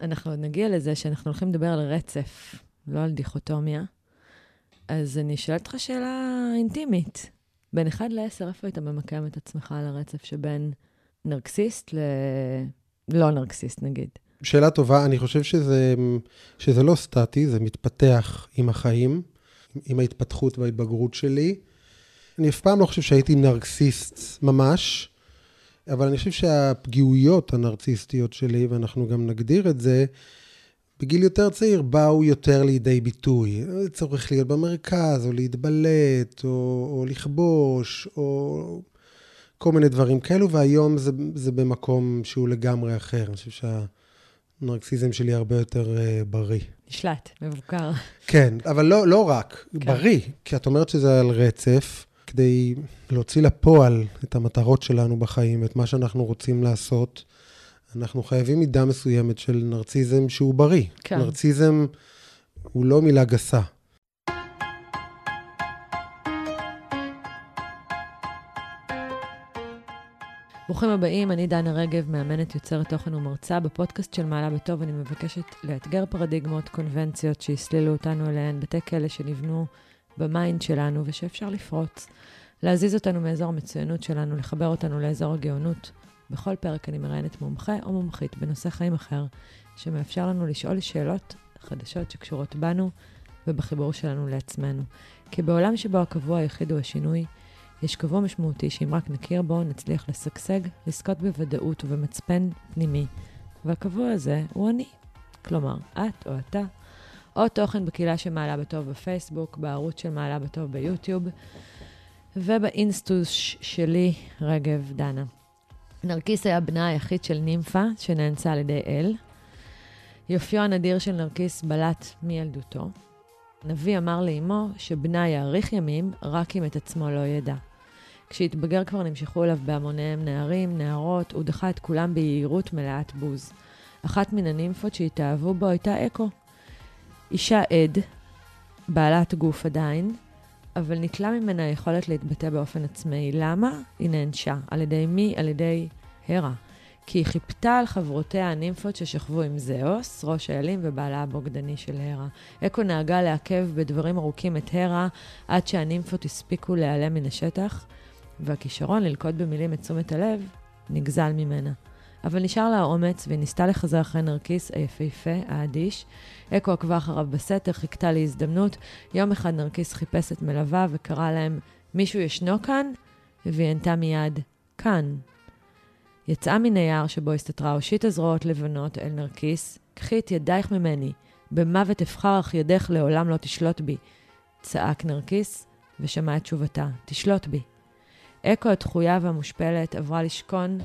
אנחנו עוד נגיע לזה שאנחנו הולכים לדבר על רצף, לא על דיכוטומיה. אז אני אשאלת לך שאלה אינטימית. בין 1 ל-10, איפה היית ממקם את עצמך על הרצף שבין נרקסיסט ללא נרקסיסט, נגיד? שאלה טובה, אני חושב שזה לא סטטי, זה מתפתח עם החיים, עם ההתפתחות וההתבגרות שלי. אני אף פעם לא חושב שהייתי נרקסיסט ממש, אבל אני חושב שהפגיעויות הנרקסיסטיות שלי, ואנחנו גם נגדיר את זה, בגיל יותר צעיר באו יותר לידי ביטוי. צריך להיות במרכז, או להתבלט, או לכבוש, או כל מיני דברים כאלו, והיום זה במקום שהוא לגמרי אחר. אני חושב שהנרקסיזם שלי הרבה יותר בריא. נשלט, מבוקר. כן, אבל לא רק, בריא, כי את אומרת שזה על רצף, כדי להוציא לפועל את המטרות שלנו בחיים, את מה שאנחנו רוצים לעשות, אנחנו חייבים מידה מסוימת של נרציזם שהוא בריא. כן. נרציזם הוא לא מילה גסה. ברוכים הבאים, אני דנה רגב, מאמנת יוצרת תוכן ומרצה. בפודקאסט של מעלה בטוב אני מבקשת לאתגר פרדיגמות, קונבנציות שהסלילו אותנו אליהן, בתי כלא שנבנו במיינד שלנו ושאפשר לפרוץ, להזיז אותנו מאזור המצוינות שלנו, לחבר אותנו לאזור הגאונות. בכל פרק אני מראיינת מומחה או מומחית בנושא חיים אחר, שמאפשר לנו לשאול שאלות חדשות שקשורות בנו ובחיבור שלנו לעצמנו. כי בעולם שבו הקבוע היחיד הוא השינוי, יש קבוע משמעותי שאם רק נכיר בו נצליח לסגשג, לזכות בוודאות ובמצפן פנימי. והקבוע הזה הוא אני. כלומר, את או אתה, או תוכן בקהילה של מעלה בטוב בפייסבוק, בערוץ של מעלה בטוב ביוטיוב, ובאינסטוס שלי רגב דנה. נרקיס היה בנה היחיד של נימפה, שנאנסה על ידי אל. יופיו הנדיר של נרקיס בלט מילדותו. נביא אמר לאמו שבנה יאריך ימים רק אם את עצמו לא ידע. כשהתבגר כבר נמשכו אליו בהמוניהם נערים, נערות, הוא דחה את כולם ביעירות מלאת בוז. אחת מן הנימפות שהתאהבו בו הייתה אקו. אישה עד, בעלת גוף עדיין, אבל נטלה ממנה היכולת להתבטא באופן עצמאי. למה? היא נענשה. על ידי מי? על ידי הרה. כי היא חיפתה על חברותיה הנימפות ששכבו עם זאוס, ראש האלים ובעלה הבוגדני של הרה. אקו נהגה לעכב בדברים ארוכים את הרה, עד שהנימפות הספיקו להיעלם מן השטח, והכישרון ללקוט במילים את תשומת הלב נגזל ממנה. אבל נשאר לה האומץ, והיא ניסתה לחזר אחרי נרקיס היפהפה, האדיש. אקו עקבה אחריו בסתר, חיכתה להזדמנות. יום אחד נרקיס חיפש את מלווה וקרא להם, מישהו ישנו כאן? והיא ענתה מיד, כאן. יצאה מן היער שבו הסתתרה הושיט הזרועות לבנות אל נרקיס, קחי את ידייך ממני, במוות אבחר אך ידך לעולם לא תשלוט בי. צעק נרקיס ושמע את תשובתה, תשלוט בי. אקו התחויה והמושפלת עברה לשכון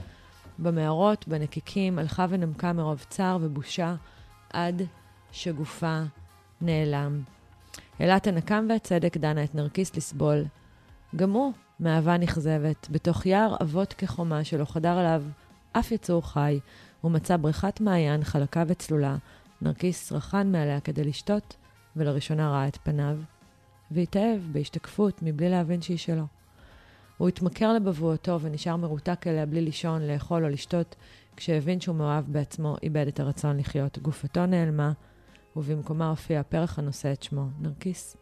במערות, בנקיקים, הלכה ונמקה מרוב צער ובושה, עד שגופה נעלם. אלת הנקם והצדק דנה את נרקיס לסבול. גם הוא מאהבה נכזבת, בתוך יער אבות כחומה שלא חדר עליו אף יצור חי, הוא מצא בריכת מעיין, חלקה וצלולה, נרקיס רחן מעליה כדי לשתות, ולראשונה ראה את פניו, והתאהב בהשתקפות מבלי להבין שהיא שלו. הוא התמכר לבבואתו ונשאר מרותק אליה בלי לישון, לאכול או לשתות, כשהבין שהוא מאוהב בעצמו, איבד את הרצון לחיות. גופתו נעלמה, ובמקומה הופיע הפרח הנושא את שמו, נרקיס.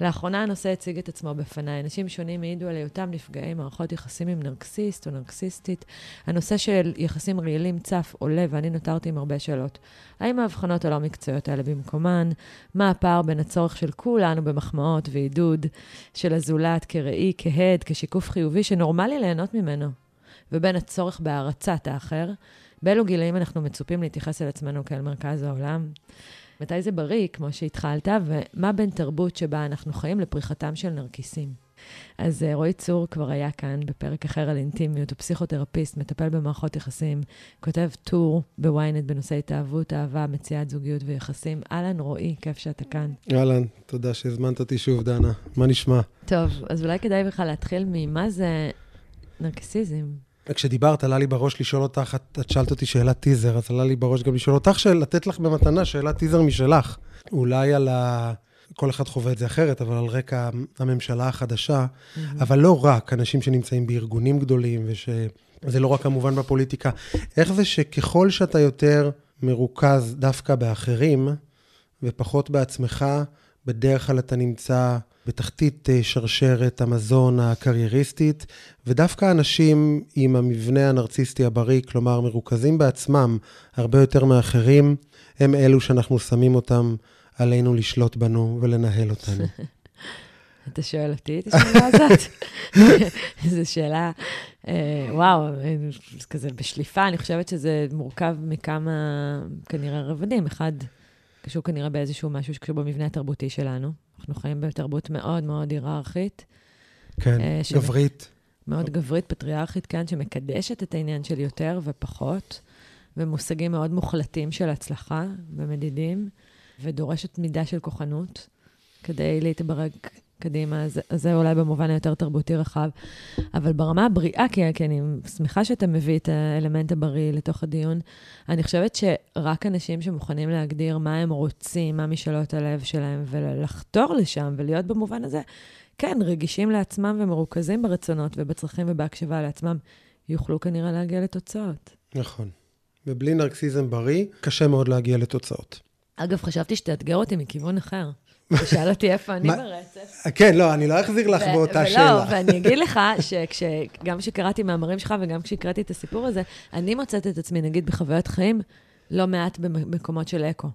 לאחרונה הנושא הציג את עצמו בפניי. אנשים שונים העידו על היותם נפגעי מערכות יחסים עם נרקסיסט או נרקסיסטית. הנושא של יחסים רעילים צף עולה, ואני נותרתי עם הרבה שאלות. האם ההבחנות הלא מקצועיות האלה במקומן? מה הפער בין הצורך של כולנו במחמאות ועידוד של הזולת כראי, כהד, כשיקוף חיובי שנורמלי ליהנות ממנו? ובין הצורך בהערצת האחר? באילו גילאים אנחנו מצופים להתייחס אל עצמנו כאל מרכז העולם? מתי זה בריא, כמו שהתחלת, ומה בין תרבות שבה אנחנו חיים לפריחתם של נרקיסים? אז רועי צור כבר היה כאן בפרק אחר על אינטימיות, הוא פסיכותרפיסט, מטפל במערכות יחסים, כותב טור בוויינט בנושא התאהבות, אהבה, מציאת זוגיות ויחסים. אהלן רועי, כיף שאתה כאן. אהלן, תודה שהזמנת אותי שוב, דנה. מה נשמע? טוב, אז אולי כדאי בכלל להתחיל ממה זה נרקיסיזם. כשדיברת, עלה לי בראש לשאול אותך, את שאלת אותי שאלת טיזר, אז עלה לי בראש גם לשאול אותך, לתת לך במתנה שאלת טיזר משלך. אולי על כל אחד חווה את זה אחרת, אבל על רקע הממשלה החדשה, אבל לא רק אנשים שנמצאים בארגונים גדולים, וזה לא רק כמובן בפוליטיקה. איך זה שככל שאתה יותר מרוכז דווקא באחרים, ופחות בעצמך, בדרך כלל אתה נמצא בתחתית שרשרת המזון הקרייריסטית, ודווקא אנשים עם המבנה הנרציסטי הבריא, כלומר מרוכזים בעצמם הרבה יותר מאחרים, הם אלו שאנחנו שמים אותם עלינו לשלוט בנו ולנהל אותנו. אתה שואל אותי את השאלה הזאת? זו שאלה, וואו, כזה בשליפה, אני חושבת שזה מורכב מכמה כנראה רבדים. אחד, קשור כנראה באיזשהו משהו שקשור במבנה התרבותי שלנו. אנחנו חיים בתרבות מאוד מאוד היררכית. כן, גברית. מאוד גברית, פטריארכית, כן, שמקדשת את העניין של יותר ופחות, ומושגים מאוד מוחלטים של הצלחה ומדידים, ודורשת מידה של כוחנות, כדי להתברג קדימה. אז זה אולי במובן היותר תרבותי רחב. אבל ברמה הבריאה, כי אני שמחה שאתה מביא את האלמנט הבריא לתוך הדיון, אני חושבת שרק אנשים שמוכנים להגדיר מה הם רוצים, מה משאלות הלב שלהם, ולחתור לשם, ולהיות במובן הזה, כן, רגישים לעצמם ומרוכזים ברצונות ובצרכים ובהקשבה לעצמם, יוכלו כנראה להגיע לתוצאות. נכון. ובלי נרקסיזם בריא, קשה מאוד להגיע לתוצאות. אגב, חשבתי שתאתגר אותי מכיוון אחר. תשאל אותי איפה אני ברצף. כן, לא, אני לא אחזיר לך באותה שאלה. ולא, ואני אגיד לך שגם כשקראתי מאמרים שלך וגם כשקראתי את הסיפור הזה, אני מוצאת את עצמי, נגיד, בחוויות חיים, לא מעט במקומות של אקו.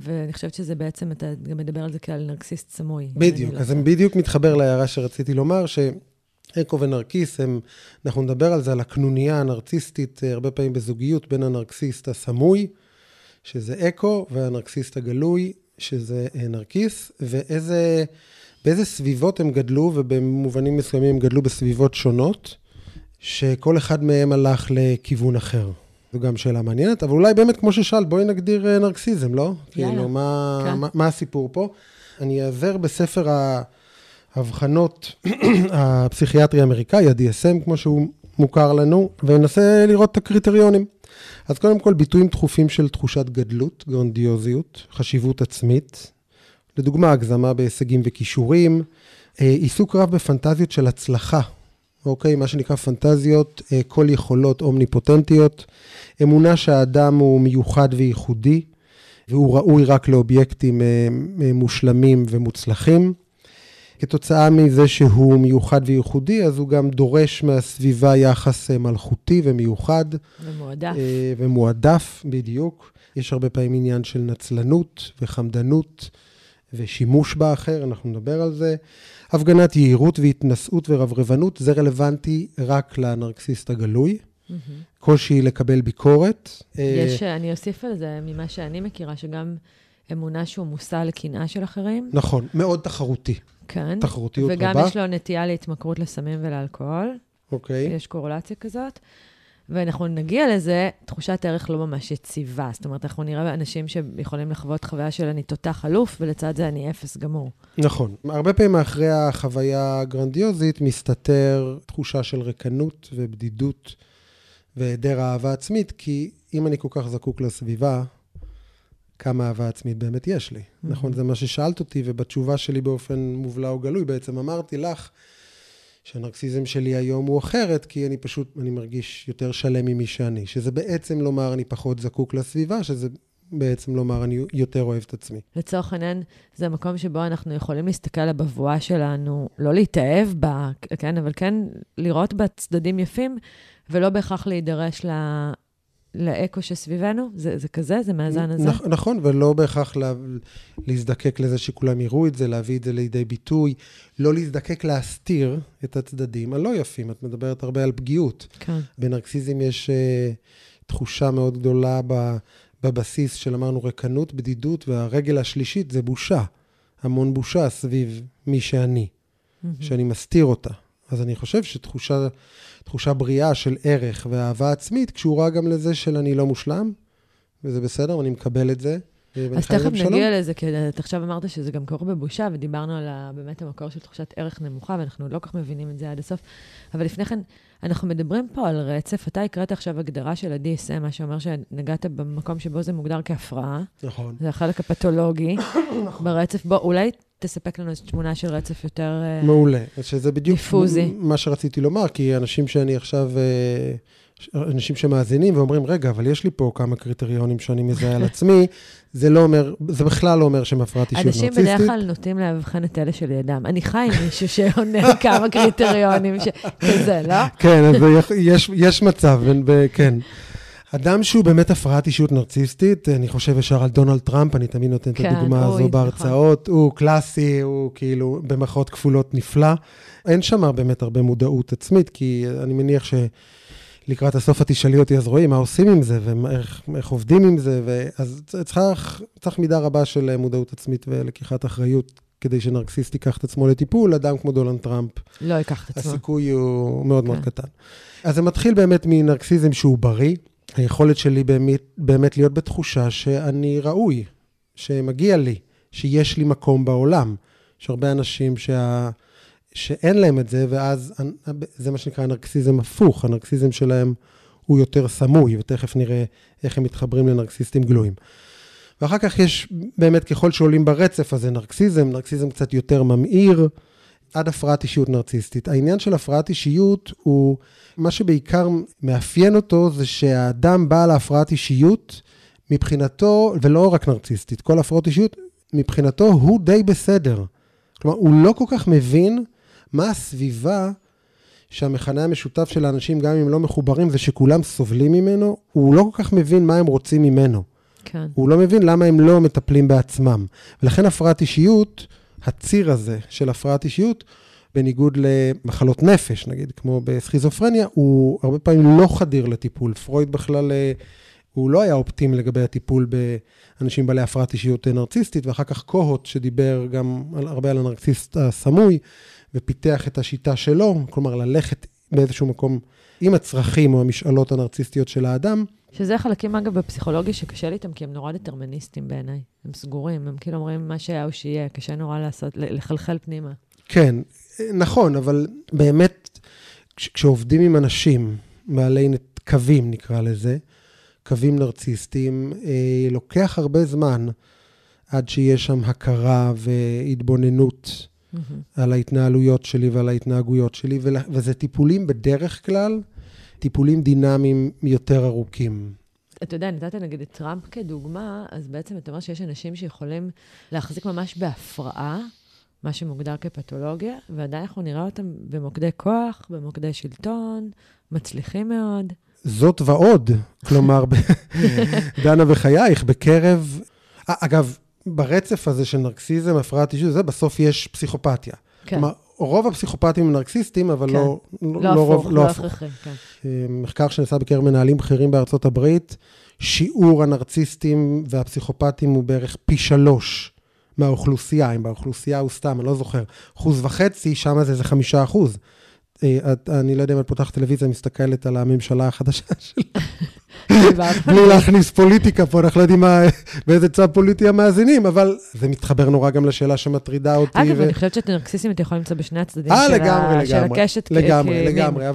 ואני חושבת שזה בעצם, אתה גם מדבר על זה כעל נרקסיסט סמוי. בדיוק, אז אני בדיוק מתחבר להערה שרציתי לומר, שאקו ונרקיס, אנחנו נדבר על זה, על הקנוניה הנרציסטית, הרבה פעמים בזוגיות בין הנרקסיסט הסמוי, שזה אקו, והנרקסיסט הגלוי, שזה נרקיס, באיזה סביבות הם גדלו, ובמובנים מסוימים הם גדלו בסביבות שונות, שכל אחד מהם הלך לכיוון אחר. זו גם שאלה מעניינת, אבל אולי באמת כמו ששאל, בואי נגדיר נרקסיזם, לא? כאילו, מה הסיפור פה? אני אעזר בספר ההבחנות הפסיכיאטרי האמריקאי, ה-DSM, כמו שהוא מוכר לנו, וננסה לראות את הקריטריונים. אז קודם כל, ביטויים תכופים של תחושת גדלות, גרנדיוזיות, חשיבות עצמית, לדוגמה, הגזמה בהישגים וכישורים, עיסוק רב בפנטזיות של הצלחה, אוקיי, מה שנקרא פנטזיות, כל יכולות אומניפוטנטיות, אמונה שהאדם הוא מיוחד וייחודי, והוא ראוי רק לאובייקטים מושלמים ומוצלחים, כתוצאה מזה שהוא מיוחד וייחודי, אז הוא גם דורש מהסביבה יחס מלכותי ומיוחד. ומועדף. ומועדף, בדיוק. יש הרבה פעמים עניין של נצלנות וחמדנות ושימוש באחר, אנחנו נדבר על זה. הפגנת יהירות והתנשאות ורברבנות, זה רלוונטי רק לנרקסיסט הגלוי. קושי לקבל ביקורת. יש, אני אוסיף על זה ממה שאני מכירה, שגם אמונה שהוא מושא לקנאה של אחרים. נכון, מאוד תחרותי. כן, וגם יש לו נטייה להתמכרות לסמים ולאלכוהול. אוקיי. יש קורלציה כזאת. ואנחנו נגיע לזה, תחושת ערך לא ממש יציבה. זאת אומרת, אנחנו נראה אנשים שיכולים לחוות חוויה של אני תותח אלוף, ולצד זה אני אפס גמור. נכון. הרבה פעמים אחרי החוויה הגרנדיוזית, מסתתר תחושה של ריקנות ובדידות, והיעדר אהבה עצמית, כי אם אני כל כך זקוק לסביבה, כמה אהבה עצמית באמת יש לי. נכון, זה מה ששאלת אותי, ובתשובה שלי באופן מובלע או גלוי, בעצם אמרתי לך, שהנרקסיזם שלי היום הוא אחרת, כי אני פשוט, אני מרגיש יותר שלם ממי שאני, שזה בעצם לומר אני פחות זקוק לסביבה, שזה בעצם לומר אני יותר אוהב את עצמי. לצורך העניין, זה המקום שבו אנחנו יכולים להסתכל על הבבואה שלנו, לא להתאהב בה, כן, אבל כן לראות בה צדדים יפים, ולא בהכרח להידרש לה... לאקו שסביבנו, זה כזה, זה מהזן הזה. נכון, ולא בהכרח להזדקק לזה שכולם יראו את זה, להביא את זה לידי ביטוי, לא להזדקק להסתיר את הצדדים הלא יפים, את מדברת הרבה על פגיעות. כן. בנרקסיזם יש תחושה מאוד גדולה בבסיס של אמרנו ריקנות, בדידות, והרגל השלישית זה בושה, המון בושה סביב מי שאני, שאני מסתיר אותה. אז אני חושב שתחושה בריאה של ערך ואהבה עצמית קשורה גם לזה של אני לא מושלם, וזה בסדר, אני מקבל את זה. אז תכף נגיע לזה, כי אתה עכשיו אמרת שזה גם קורה בבושה, ודיברנו על באמת המקור של תחושת ערך נמוכה, ואנחנו לא כך מבינים את זה עד הסוף. אבל לפני כן, אנחנו מדברים פה על רצף. אתה הקראת עכשיו הגדרה של ה-DSM, מה שאומר שנגעת במקום שבו זה מוגדר כהפרעה. נכון. זה החלק הפתולוגי ברצף בו. אולי תספק לנו איזו תמונה של רצף יותר מעולה. שזה בדיוק מה שרציתי לומר, כי אנשים שאני עכשיו אנשים שמאזינים ואומרים, רגע, אבל יש לי פה כמה קריטריונים שאני מזהה על עצמי, זה לא אומר, זה בכלל לא אומר שמפרעתי אישיות נרציסטית. אנשים בדרך כלל נוטים להבחן את אלה של ידם. אני חי עם מישהו שעונה כמה קריטריונים כזה, לא? כן, אז יש מצב, כן. אדם שהוא באמת הפרעת אישיות נרציסטית, אני חושב ישר על דונלד טראמפ, אני תמיד נותן את הדוגמה הזו בהרצאות, הוא קלאסי, הוא כאילו במחות כפולות נפלא. אין שם באמת הרבה מודעות עצמית, כי אני מניח שלקראת הסוף התשאלי אותי, אז רואים מה עושים עם זה, ואיך עובדים עם זה, אז צריך מידה רבה של מודעות עצמית ולקיחת אחריות, כדי שנרקסיסט ייקח את עצמו לטיפול, אדם כמו דונלד טראמפ, לא ייקח את עצמו. הסיכוי הוא מאוד מאוד קטן. אז זה מתחיל באמת מנרקסיזם שהוא בריא. היכולת שלי באמת להיות בתחושה שאני ראוי, שמגיע לי, שיש לי מקום בעולם. יש הרבה אנשים שאין להם את זה, ואז זה מה שנקרא הנרקסיזם הפוך. הנרקסיזם שלהם הוא יותר סמוי, ותכף נראה איך הם מתחברים לנרקסיסטים גלויים. ואחר כך יש באמת ככל שעולים ברצף הזה נרקסיזם קצת יותר ממהיר, עד הפרעת אישיות נרציסטית. העניין של הפרעת אישיות הוא, מה שבעיקר מאפיין אותו, זה שהאדם בא להפרעת אישיות, מבחינתו, ולא רק נרציסטית, כל הפרעות אישיות, מבחינתו הוא די בסדר. כלומר, הוא לא כל כך מבין מה הסביבה, שהמכנה המשותף של האנשים, גם אם לא מחוברים, זה שכולם סובלים ממנו, הוא לא כל כך מבין מה הם רוצים ממנו. כן. הוא לא מבין למה הם לא מטפלים בעצמם. ולכן הפרעת אישיות, הציר הזה של הפרעת אישיות, בניגוד למחלות נפש, נגיד, כמו בסכיזופרניה, הוא הרבה פעמים לא חדיר לטיפול. פרויד בכלל, הוא לא היה אופטים לגבי הטיפול באנשים בעלי הפרעת אישיות נרציסטית, ואחר כך קוהוט, שדיבר גם הרבה על הנרקסיסט הסמוי, ופיתח את השיטה שלו, כלומר, ללכת באיזשהו מקום עם הצרכים או המשאלות הנרציסטיות של האדם. שזה חלקים, אגב, בפסיכולוגיה שקשה ליתם, כי הם נורא דטרמיניסטים בעיניי. הם סגורים, הם כאילו אומרים מה שהיה או שיהיה, קשה נורא לעשות, לחלחל פנימה. כן, נכון, אבל באמת, כשעובדים עם אנשים, בעלי קווים נקרא לזה, קווים נרציסטיים, לוקח הרבה זמן, עד שיש שם הכרה והתבוננות על ההתנהלויות שלי ועל ההתנהגויות שלי, וזה טיפולים בדרך כלל, טיפולים דינמיים יותר ארוכים. אתה יודע, נתת נגיד את טראמפ כדוגמה, אז בעצם אתה אומר שיש אנשים שיכולים להחזיק ממש בהפרעה, מה שמוגדר כפתולוגיה, ועדיין אנחנו נראה אותם במוקדי כוח, במוקדי שלטון, מצליחים מאוד. זאת ועוד, כלומר, דנה בחייך, בקרב, אגב, ברצף הזה של נרקסיזם, הפרעת אישיות, זה בסוף יש פסיכופתיה. כן. כלומר, רוב הפסיכופטים הם נרקסיסטים, אבל לא הפוך. לא הפוך, כן. מחקר שנעשה בקרב מנהלים בכירים בארצות הברית, שיעור הנרקסיסטים והפסיכופטים הוא בערך פי 3 מהאוכלוסייה, אם באוכלוסייה הוא סתם, אני לא זוכר, 1.5%, שם זה 5%. אני לא יודע אם את פותחת טלוויזיה, מסתכלת על הממשלה החדשה שלה. בלי להכניס פוליטיקה פה, אנחנו לא יודעים באיזה צד פוליטי המאזינים, אבל זה מתחבר נורא גם לשאלה שמטרידה אותי. אגב, אני חושבת שאת נרקסיסטים אתה יכול למצוא בשני הצדדים של הקשת. לגמרי,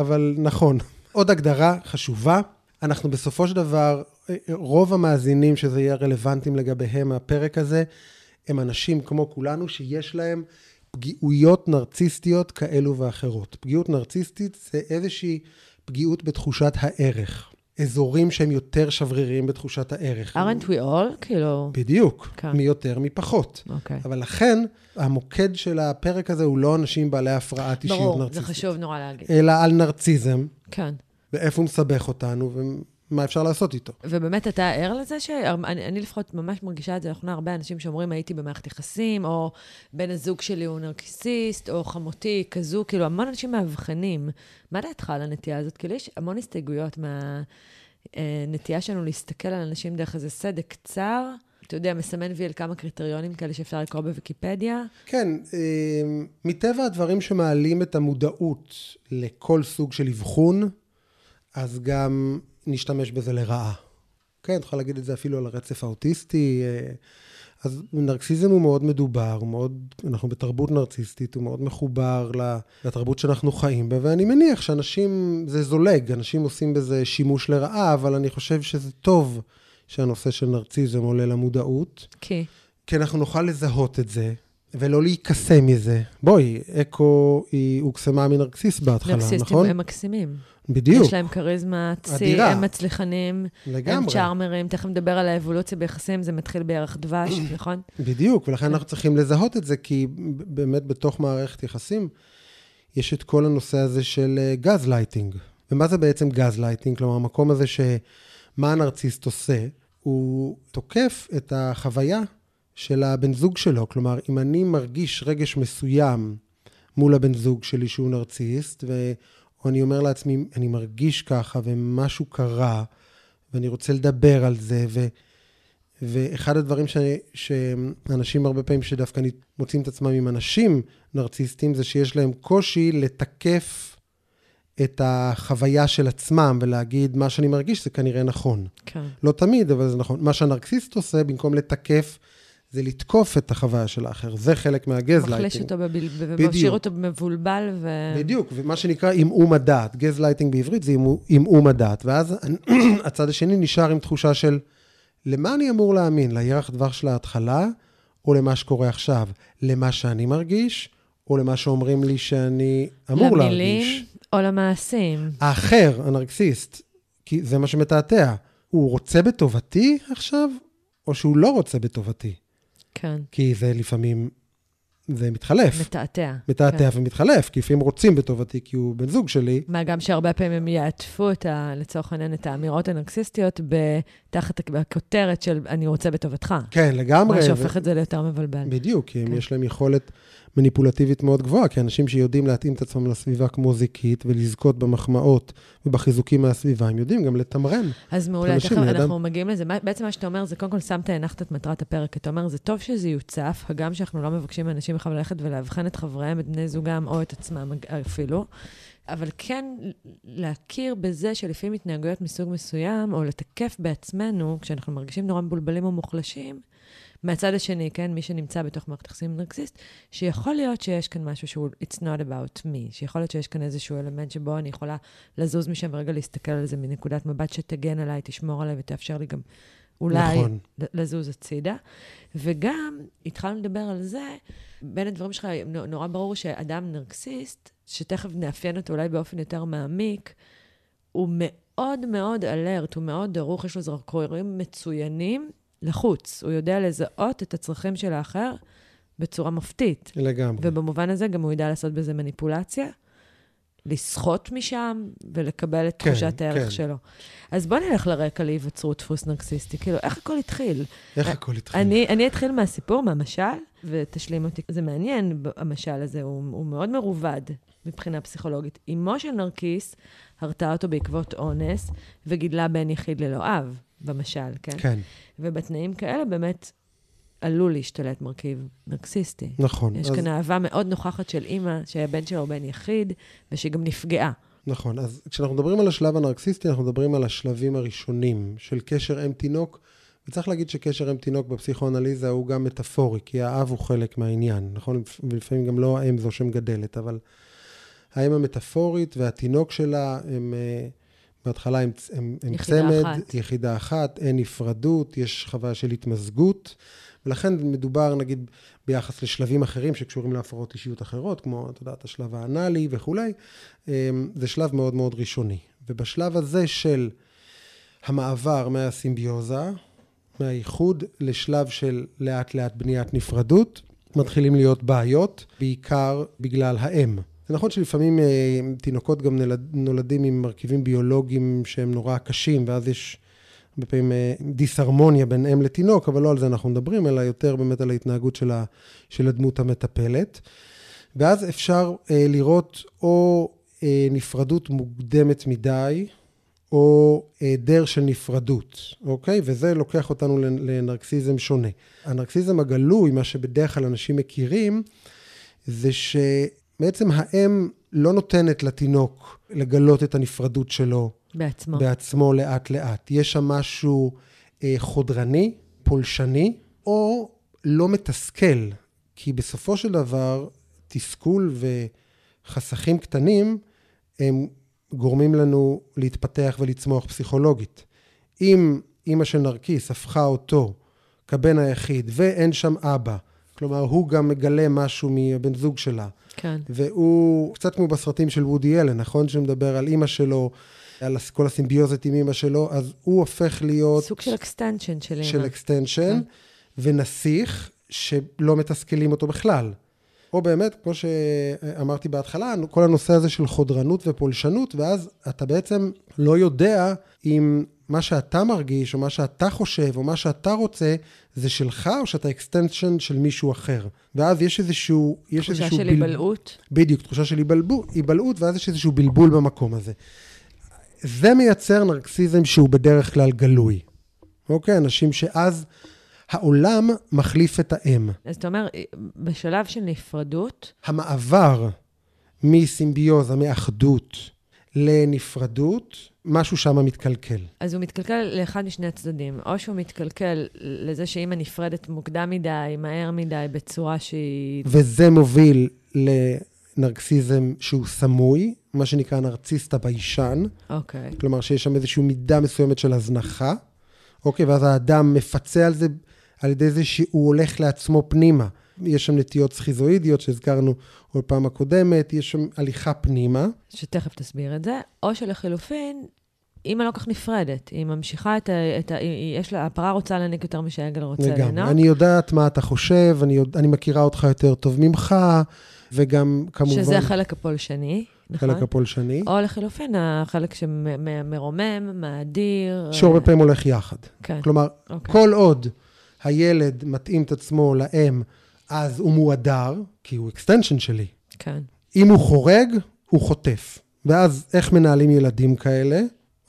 אבל נכון. עוד הגדרה חשובה, אנחנו בסופו של דבר, רוב המאזינים שזה יהיה רלוונטיים לגביהם הפרק הזה, הם אנשים כמו כולנו שיש להם פגיעויות נרציסטיות כאלו ואחרות. פגיעות נרציסטית זה איזושהי פגיעות בתחושת הערך. אזורים שהם יותר שבריריים בתחושת הערך. aren't we all? כאילו... בדיוק. מי יותר, מי פחות. אבל לכן, המוקד של הפרק הזה הוא לא אנשים בעלי הפרעת אישיות נרציסטית. ברור, זה חשוב נורא להגיד. אלא על נרציזם. כן. ואיפה הוא מסבך אותנו, מה אפשר לעשות איתו. ובאמת אתה ער לזה שאני לפחות ממש מרגישה את זה, אנחנו הרבה אנשים שאומרים, הייתי במערכת יחסים, או בן הזוג שלי הוא נרקיסיסט, או חמותי כזו, כאילו המון אנשים מאבחנים. מה דעתך על הנטייה הזאת? כאילו יש המון הסתייגויות מהנטייה שלנו להסתכל על אנשים דרך איזה סדק קצר, אתה יודע, מסמן ויל כמה קריטריונים כאלה שאפשר לקרוא בוויקיפדיה. כן, מטבע הדברים שמעלים את המודעות לכל סוג של אבחון, אז גם נשתמש בזה לרעה. כן, תוכל להגיד את זה אפילו על הרצף האוטיסטי. אז נרקסיזם הוא מאוד מדובר, אנחנו בתרבות נרקסיסטית, הוא מאוד מחובר לתרבות שאנחנו חיים בה, ואני מניח שאנשים, זה זולג, אנשים עושים בזה שימוש לרעה, אבל אני חושב שזה טוב שהנושא של נרקסיזם עולה למודעות. כי אנחנו נוכל לזהות את זה, ולא להיקסה מזה. בואי, אקו היא הוקסמה מנרקסיס בהתחלה, נכון? נרקסיסטים הם מקסימים. בדיוק. יש להם קריזמה, אדירה. הם מצליחנים, לגמרי. הם צ'ארמרים, תכף נדבר על האבולוציה ביחסים, זה מתחיל בירח דבש, נכון? בדיוק, ולכן אנחנו צריכים לזהות את זה, כי באמת בתוך מערכת יחסים, יש את כל הנושא הזה של גזלייטינג. ומה זה בעצם גזלייטינג? כלומר, המקום הזה שמה הנרקסיסט עושה, הוא תוקף את החוויה של הבן זוג שלו, כלומר, אם אני מרגיש רגש מסוים מול הבן זוג שלי שהוא נרציסט, ואני אומר לעצמי, אני מרגיש ככה ומשהו קרה, ואני רוצה לדבר על זה, ואחד הדברים שאנשים הרבה פעמים שדווקא מוצאים את עצמם עם אנשים נרציסטים, זה שיש להם קושי לתקף את החוויה של עצמם, ולהגיד מה שאני מרגיש זה כנראה נכון. כן. לא תמיד, אבל זה נכון. מה שהנרקסיסט עושה, במקום לתקף, זה לתקוף את החוויה של האחר. זה חלק מהגזלייטינג. מחלש אותו ומשאיר אותו מבולבל. בדיוק, ומה שנקרא עמעום הדעת. גזלייטינג בעברית זה עמעום הדעת. ואז הצד השני נשאר עם תחושה של, למה אני אמור להאמין? לירח דבש של ההתחלה, או למה שקורה עכשיו? למה שאני מרגיש, או למה שאומרים לי שאני אמור להרגיש? למילים או למעשים? האחר, הנרקסיסט, כי זה מה שמתעתע. הוא רוצה בטובתי עכשיו, או שהוא לא רוצה בטובתי? כן. כי זה לפעמים, זה מתחלף. מתעתע. מתעתע כן. ומתחלף, כי לפעמים רוצים בטובתי, כי הוא בן זוג שלי. מה גם שהרבה פעמים הם יעטפו לצורך העניין את האמירות הנרקסיסטיות, תחת הכותרת של אני רוצה בטובתך. כן, לגמרי. מה שהופך את זה ליותר מבלבל. בדיוק, כי כן. יש להם יכולת מניפולטיבית מאוד גבוהה, כי אנשים שיודעים להתאים את עצמם לסביבה כמו זיקית, ולזכות במחמאות ובחיזוקים מהסביבה, הם יודעים גם לתמרן. אז מעולה, אנחנו מגיעים לזה. בעצם מה שאתה אומר, זה קודם כל שמת הנחת את מטרת הפרק. אתה אומר, זה טוב שזה יוצף, הגם שאנחנו לא מבקשים מאנשים בכלל ללכת ולהבחן את חבריהם, את בני זוגם או את עצמם אפילו, אבל כן להכיר בזה שלפעמים התנהגויות מסוג מסוים, או לתקף בעצמנו, כשאנחנו מרגישים נורא מבולבלים או מוחלשים, מהצד השני, כן, מי שנמצא בתוך מערכת יחסים נרקסיסט, שיכול להיות שיש כאן משהו שהוא it's not about me, שיכול להיות שיש כאן איזשהו אלמנט שבו אני יכולה לזוז משם ורגע להסתכל על זה מנקודת מבט שתגן עליי, תשמור עליי ותאפשר לי גם אולי נכון. לזוז הצידה. וגם התחלנו לדבר על זה, בין הדברים שלך נורא ברור שאדם נרקסיסט, שתכף נאפיין אותו אולי באופן יותר מעמיק, הוא מאוד מאוד אלרט, הוא מאוד דרוך, יש לו זרקורים מצוינים, לחוץ, הוא יודע לזהות את הצרכים של האחר בצורה מפתית. לגמרי. ובמובן הזה גם הוא ידע לעשות בזה מניפולציה, לסחוט משם ולקבל את תחושת הערך שלו. אז בוא נלך לרקע להיווצרות דפוס נרקסיסטי. כאילו, איך הכל התחיל? איך הכל התחיל? אני אתחיל מהסיפור, מהמשל, ותשלים אותי. זה מעניין, המשל הזה, הוא מאוד מרובד מבחינה פסיכולוגית. אמו של נרקיס הרתה אותו בעקבות אונס, וגידלה בן יחיד ללא אב. במשל, כן? כן. ובתנאים כאלה באמת עלול להשתלט מרכיב נרקסיסטי. נכון. יש כאן אהבה מאוד נוכחת של אימא, שהבן שלו הוא בן יחיד, ושהיא גם נפגעה. נכון, אז כשאנחנו מדברים על השלב הנרקסיסטי, אנחנו מדברים על השלבים הראשונים של קשר אם תינוק, וצריך להגיד שקשר אם תינוק בפסיכואנליזה הוא גם מטאפורי, כי האב הוא חלק מהעניין, נכון? ולפעמים גם לא האם זו שמגדלת, אבל האם המטאפורית והתינוק שלה הם... בהתחלה הם צמד, יחידה אחת, אין נפרדות, יש חוויה של התמזגות, ולכן מדובר, נגיד, ביחס לשלבים אחרים שקשורים להפרעות אישיות אחרות, כמו, אתה יודעת, השלב האנלי וכולי, זה שלב מאוד מאוד ראשוני. ובשלב הזה של המעבר מהסימביוזה, מהייחוד, לשלב של לאט לאט בניית נפרדות, מתחילים להיות בעיות, בעיקר בגלל האם. זה נכון שלפעמים תינוקות גם נולדים עם מרכיבים ביולוגיים שהם נורא קשים, ואז יש בפעמים דיסהרמוניה בין אם לתינוק, אבל לא על זה אנחנו מדברים, אלא יותר באמת על ההתנהגות של הדמות המטפלת. ואז אפשר לראות או נפרדות מוקדמת מדי, או היעדר של נפרדות, אוקיי? וזה לוקח אותנו לנרקסיזם שונה. הנרקסיזם הגלוי, מה שבדרך כלל אנשים מכירים, זה ש... בעצם האם לא נותנת לתינוק לגלות את הנפרדות שלו. בעצמו. בעצמו לאט לאט. יש שם משהו חודרני, פולשני, או לא מתסכל. כי בסופו של דבר, תסכול וחסכים קטנים, הם גורמים לנו להתפתח ולצמוח פסיכולוגית. אם אמא של נרקיס הפכה אותו כבן היחיד, ואין שם אבא, כלומר, הוא גם מגלה משהו מבן זוג שלה. כן. והוא קצת כמו בסרטים של וודי אלן, נכון? שמדבר על אמא שלו, על כל הסימביוזת עם אמא שלו, אז הוא הופך להיות... סוג של אקסטנשן של אמא. של אקסטנשן, ונסיך שלא מתסכלים אותו בכלל. או באמת, כמו שאמרתי בהתחלה, כל הנושא הזה של חודרנות ופולשנות, ואז אתה בעצם לא יודע אם... מה שאתה מרגיש, או מה שאתה חושב, או מה שאתה רוצה, זה שלך, או שאתה אקסטנשן של מישהו אחר. ואז יש איזשהו... תחושה של היבלעות. בדיוק, תחושה של היבלעות, ואז יש איזשהו בלבול במקום הזה. זה מייצר נרקסיזם שהוא בדרך כלל גלוי. אוקיי? אנשים שאז העולם מחליף את האם. אז אתה אומר, בשלב של נפרדות... המעבר מסימביוזה, מאחדות, לנפרדות, משהו שמה מתקלקל. אז הוא מתקלקל לאחד משני הצדדים. או שהוא מתקלקל לזה שאמא נפרדת מוקדם מדי, מהר מדי, בצורה שהיא... וזה מוביל לנרקסיזם שהוא סמוי, מה שנקרא נרציסט הביישן. אוקיי. כלומר שיש שם איזושהי מידה מסוימת של הזנחה. אוקיי, ואז האדם מפצה על זה, על ידי זה שהוא הולך לעצמו פנימה. יש שם נטיות סכיזואידיות שהזכרנו עוד פעם הקודמת, יש שם הליכה פנימה. שתכף תסביר את זה, או שלחילופין, אמא לא כך נפרדת, היא ממשיכה את ה... יש לה, הפרה רוצה לנק יותר משהעגל רוצה וגם, לנק. אני יודעת מה אתה חושב, אני מכירה אותך יותר טוב ממך, וגם כמובן... שזה החלק הפולשני. נכון? חלק הפולשני. או לחילופין, החלק שמרומם, מאדיר. שהרבה פעמים הולך יחד. כן. כלומר, אוקיי. כל עוד הילד מתאים את עצמו לאם, אז הוא מועדר, כי הוא אקסטנשן שלי. כן. אם הוא חורג, הוא חוטף. ואז איך מנהלים ילדים כאלה?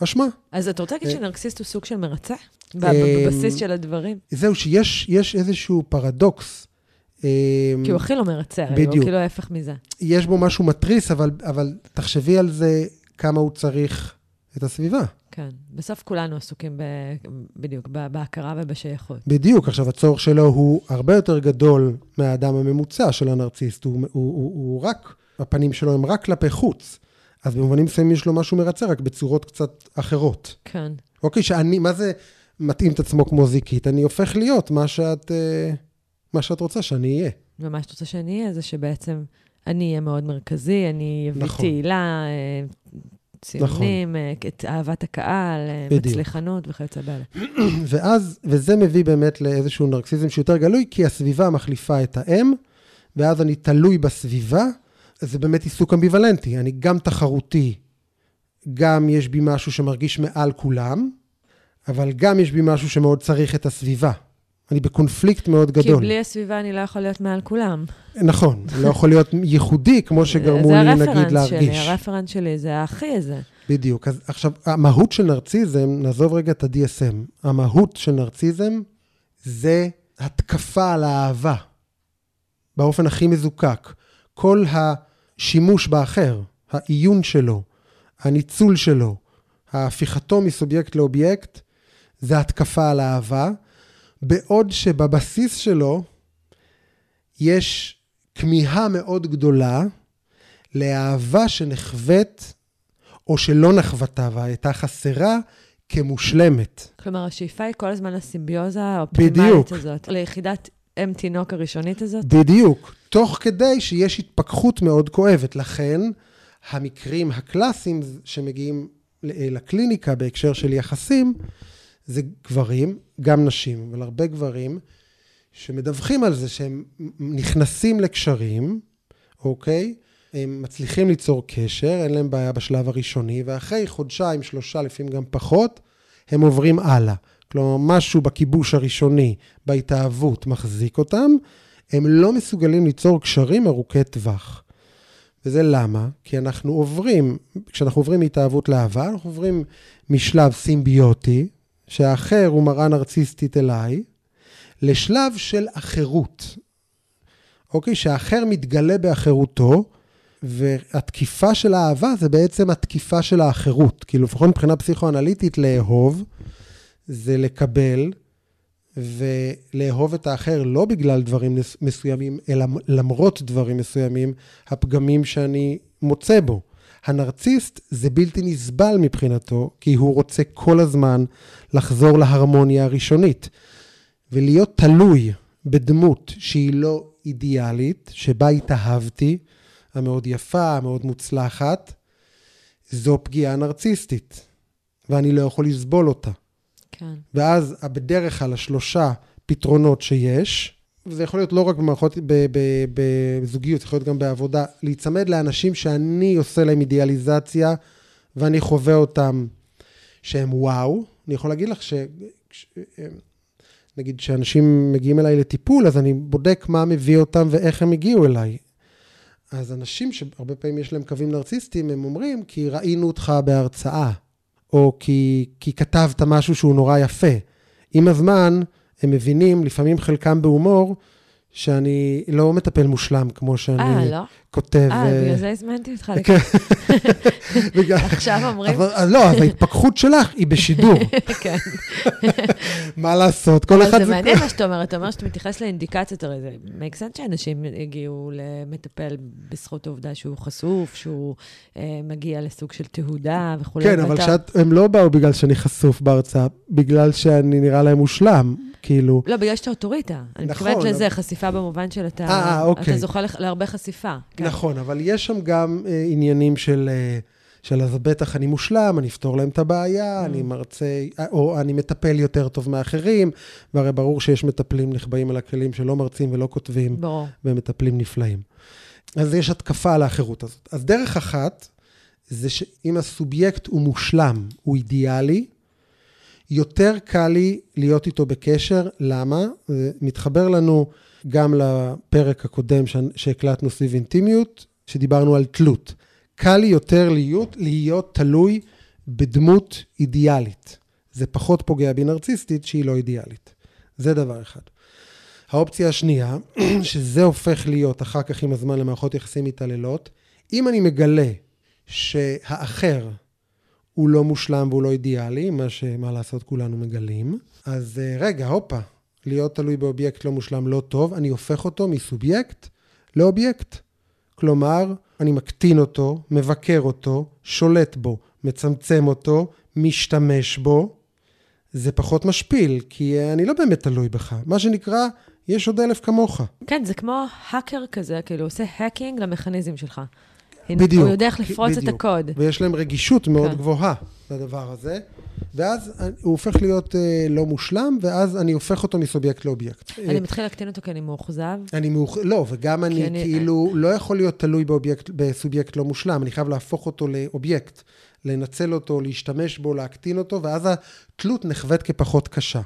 אשמה. אז אתה רוצה להגיד שנרקסיסט הוא סוג של מרצה? בבסיס של הדברים? זהו, שיש איזשהו פרדוקס. כי הוא הכי לא מרצה, הוא כאילו ההפך מזה. יש בו משהו מטריס, אבל תחשבי על זה כמה הוא צריך את הסביבה. כן. בסוף כולנו עסוקים בדיוק, בהכרה ובשייכות. בדיוק. עכשיו, הצורך שלו הוא הרבה יותר גדול מהאדם הממוצע של הנרציסט. הוא רק, הפנים שלו הם רק כלפי חוץ. אז במובנים מסוימים יש לו משהו מרצה, רק בצורות קצת אחרות. כן. אוקיי, שאני, מה זה מתאים את עצמו כמו זיקית? אני הופך להיות מה שאת רוצה שאני אהיה. ומה שאת רוצה שאני אהיה, זה שבעצם אני אהיה מאוד מרכזי, אני אביא תהילה... ציונים, את אהבת הקהל, מצליחנות וכיוצא באלה. ואז, וזה מביא באמת לאיזשהו נרקסיזם שיותר גלוי, כי הסביבה מחליפה את האם, ואז אני תלוי בסביבה, זה באמת עיסוק אמביוולנטי, אני גם תחרותי, גם יש בי משהו שמרגיש מעל כולם, אבל גם יש בי משהו שמאוד צריך את הסביבה. אני בקונפליקט מאוד גדול. כי בלי הסביבה אני לא יכול להיות מעל כולם. נכון, אני לא יכול להיות ייחודי, כמו שגרמו לי נגיד להרגיש. זה הרפרנס שלי, זה האחי הזה. בדיוק, אז עכשיו, המהות של נרציזם, נעזוב רגע את ה-DSM, המהות של נרציזם זה התקפה על האהבה, באופן הכי מזוקק. כל השימוש באחר, העיון שלו, הניצול שלו, ההפיכתו מסובייקט לאובייקט, זה התקפה על האהבה, בעוד שבבסיס שלו יש כמיהה מאוד גדולה לאהבה שנחוות או שלא נחוותה והייתה חסרה כמושלמת. כלומר, השאיפה היא כל הזמן לסימביוזה האופטימלית הזאת, ליחידת אם תינוק הראשונית הזאת. בדיוק, תוך כדי שיש התפכחות מאוד כואבת. לכן המקרים הקלאסיים שמגיעים לקליניקה בהקשר של יחסים, זה גברים, גם נשים, אבל הרבה גברים שמדווחים על זה שהם נכנסים לקשרים, אוקיי? הם מצליחים ליצור קשר, אין להם בעיה בשלב הראשוני, ואחרי חודשיים, שלושה, לפעמים גם פחות, הם עוברים הלאה. כלומר, משהו בכיבוש הראשוני, בהתאהבות, מחזיק אותם, הם לא מסוגלים ליצור קשרים ארוכי טווח. וזה למה? כי אנחנו עוברים, כשאנחנו עוברים מהתאהבות לאהבה, אנחנו עוברים משלב סימביוטי, שהאחר הוא מראה נרציסטית אליי, לשלב של אחרות. אוקיי, שהאחר מתגלה באחרותו, והתקיפה של האהבה זה בעצם התקיפה של האחרות. כאילו, לפחות מבחינה פסיכואנליטית, לאהוב זה לקבל, ולאהוב את האחר לא בגלל דברים מסוימים, אלא למרות דברים מסוימים, הפגמים שאני מוצא בו. הנרציסט זה בלתי נסבל מבחינתו, כי הוא רוצה כל הזמן לחזור להרמוניה הראשונית, ולהיות תלוי בדמות שהיא לא אידיאלית, שבה התאהבתי, המאוד יפה, המאוד מוצלחת, זו פגיעה נרציסטית, ואני לא יכול לסבול אותה. כן. ואז בדרך כלל השלושה פתרונות שיש, וזה יכול להיות לא רק במערכות, בזוגיות, זה יכול להיות גם בעבודה, להיצמד לאנשים שאני עושה להם אידיאליזציה, ואני חווה אותם שהם וואו. אני יכול להגיד לך נגיד שאנשים מגיעים אליי לטיפול, אז אני בודק מה מביא אותם ואיך הם הגיעו אליי. אז אנשים שהרבה פעמים יש להם קווים נרציסטיים, הם אומרים, כי ראינו אותך בהרצאה, או כי כתבת משהו שהוא נורא יפה. עם הזמן, הם מבינים, לפעמים חלקם בהומור, שאני לא מטפל מושלם, כמו שאני כותב. בגלל זה הזמנתי אותך לכאן. עכשיו אומרים. לא, אז ההתפכחות שלך היא בשידור. כן. מה לעשות? כל אחד זה... זה מעניין מה שאתה אומר. אתה אומר שאתה מתייחס לאינדיקציות, הרי זה מקסן שאנשים הגיעו למטפל בזכות העובדה שהוא חשוף, שהוא מגיע לסוג של תהודה וכו'. כן, אבל הם לא באו בגלל שאני חשוף בהרצאה, בגלל שאני נראה להם מושלם. כאילו... לא, בגלל שאתה אוטוריטה. אני מתכוונת לזה, חשיפה במובן של אתה זוכה להרבה חשיפה. נכון, אבל יש שם גם עניינים של אז בטח אני מושלם, אני אפתור להם את הבעיה, אני מרצה, או אני מטפל יותר טוב מאחרים, והרי ברור שיש מטפלים נחבאים על הכלים שלא מרצים ולא כותבים, ומטפלים נפלאים. אז יש התקפה על האחרות הזאת. אז דרך אחת, זה שאם הסובייקט הוא מושלם, הוא אידיאלי, יותר קל לי להיות איתו בקשר, למה? זה מתחבר לנו גם לפרק הקודם שהקלטנו סביב אינטימיות, שדיברנו על תלות. קל לי יותר להיות תלוי בדמות אידיאלית. זה פחות פוגע בנרציסטית שהיא לא אידיאלית. זה דבר אחד. האופציה השנייה, שזה הופך להיות אחר כך עם הזמן למערכות יחסים מתעללות, אם אני מגלה שהאחר הוא לא מושלם והוא לא אידיאלי, מה לעשות כולנו מגלים. אז רגע, הופה, להיות תלוי באובייקט לא מושלם לא טוב, אני הופך אותו מסובייקט לאובייקט. כלומר, אני מקטין אותו, מבקר אותו, שולט בו, מצמצם אותו, משתמש בו. זה פחות משפיל, כי אני לא באמת תלוי בך. מה שנקרא, יש עוד 1,000 כמוך. כן, זה כמו האקר כזה, כאילו עושה האקינג למכניזם שלך. הוא יודע איך לפרוץ את הקוד. ויש להם רגישות מאוד גבוהה לדבר הזה, ואז הוא הופך להיות לא מושלם, ואז אני הופך אותו מסובייקט לאובייקט. אני מתחיל להקטין אותו כי אני מאוחזב. לא, וגם אני כאילו לא יכול להיות תלוי בסובייקט לא מושלם, אני חייב להפוך אותו לאובייקט, לנצל אותו, להשתמש בו, להקטין אותו, ואז התלות נחוות כפחות קשה.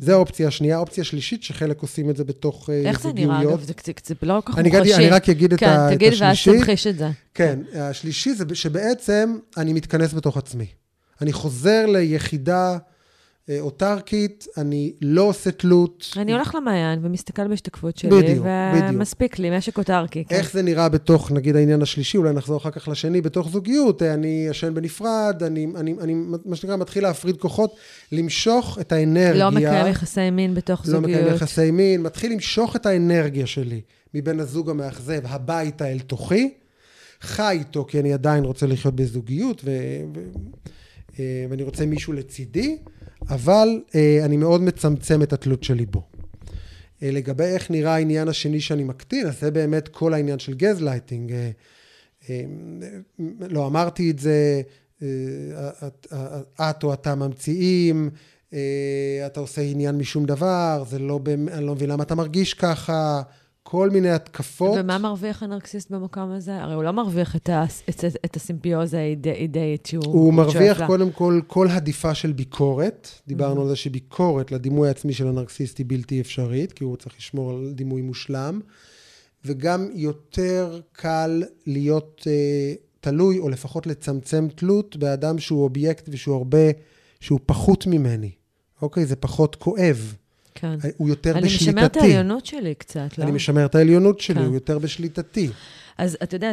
זה האופציה השנייה. האופציה השלישית, שחלק עושים את זה בתוך זוגיות. איך זה נראה? זה לא כל כך מוחשי. אני רק אגיד את השלישי. כן, תגיד ואז תמחיש את זה. כן, השלישי זה שבעצם אני מתכנס בתוך עצמי. אני חוזר ליחידה אוטרקית, אני לא עושה תלות. אני הולך למעיין ומסתכל בהשתקפות שלי, ומספיק לי, משק אוטרקי. איך זה נראה בתוך, נגיד העניין השלישי, אולי נחזור אחר כך לשני, בתוך זוגיות, אני ישן בנפרד, אני מה שנקרא, מתחיל להפריד כוחות, למשוך את האנרגיה. לא מקיים יחסי מין בתוך זוגיות. לא מקיים יחסי מין, מתחיל למשוך את האנרגיה שלי, מבין הזוג המאכזב, הביתה אל תוכי, חי איתו, כי אני עדיין רוצה לחיות בזוגיות, ואני רוצה מישהו לצידי, אבל אני מאוד מצמצם את התלות שלי בו. לגבי איך נראה העניין השני שאני מקטין, אז זה באמת כל העניין של גזלייטינג. לא אמרתי את זה, את או אתה ממציאים, אתה עושה עניין משום דבר, זה לא, אני לא מבין למה אתה מרגיש ככה, כל מיני התקפות. ומה מרוויח הנרקסיסט במקום הזה? הרי הוא לא מרוויח את הסימפיוזה האידאית שהוא... הוא מרוויח קודם כל כל הדיפה של ביקורת. דיברנו על זה שביקורת לדימוי העצמי של הנרקסיסט היא בלתי אפשרית, כי הוא צריך לשמור על דימוי מושלם. וגם יותר קל להיות תלוי, או לפחות לצמצם תלות, באדם שהוא אובייקט ושהוא הרבה, שהוא פחות ממני. אוקיי? זה פחות כואב. כן. הוא יותר בשליטתי. אני משמר את העליונות שלי קצת, לא? אני משמר את העליונות שלי, הוא יותר בשליטתי. אז אתה יודע,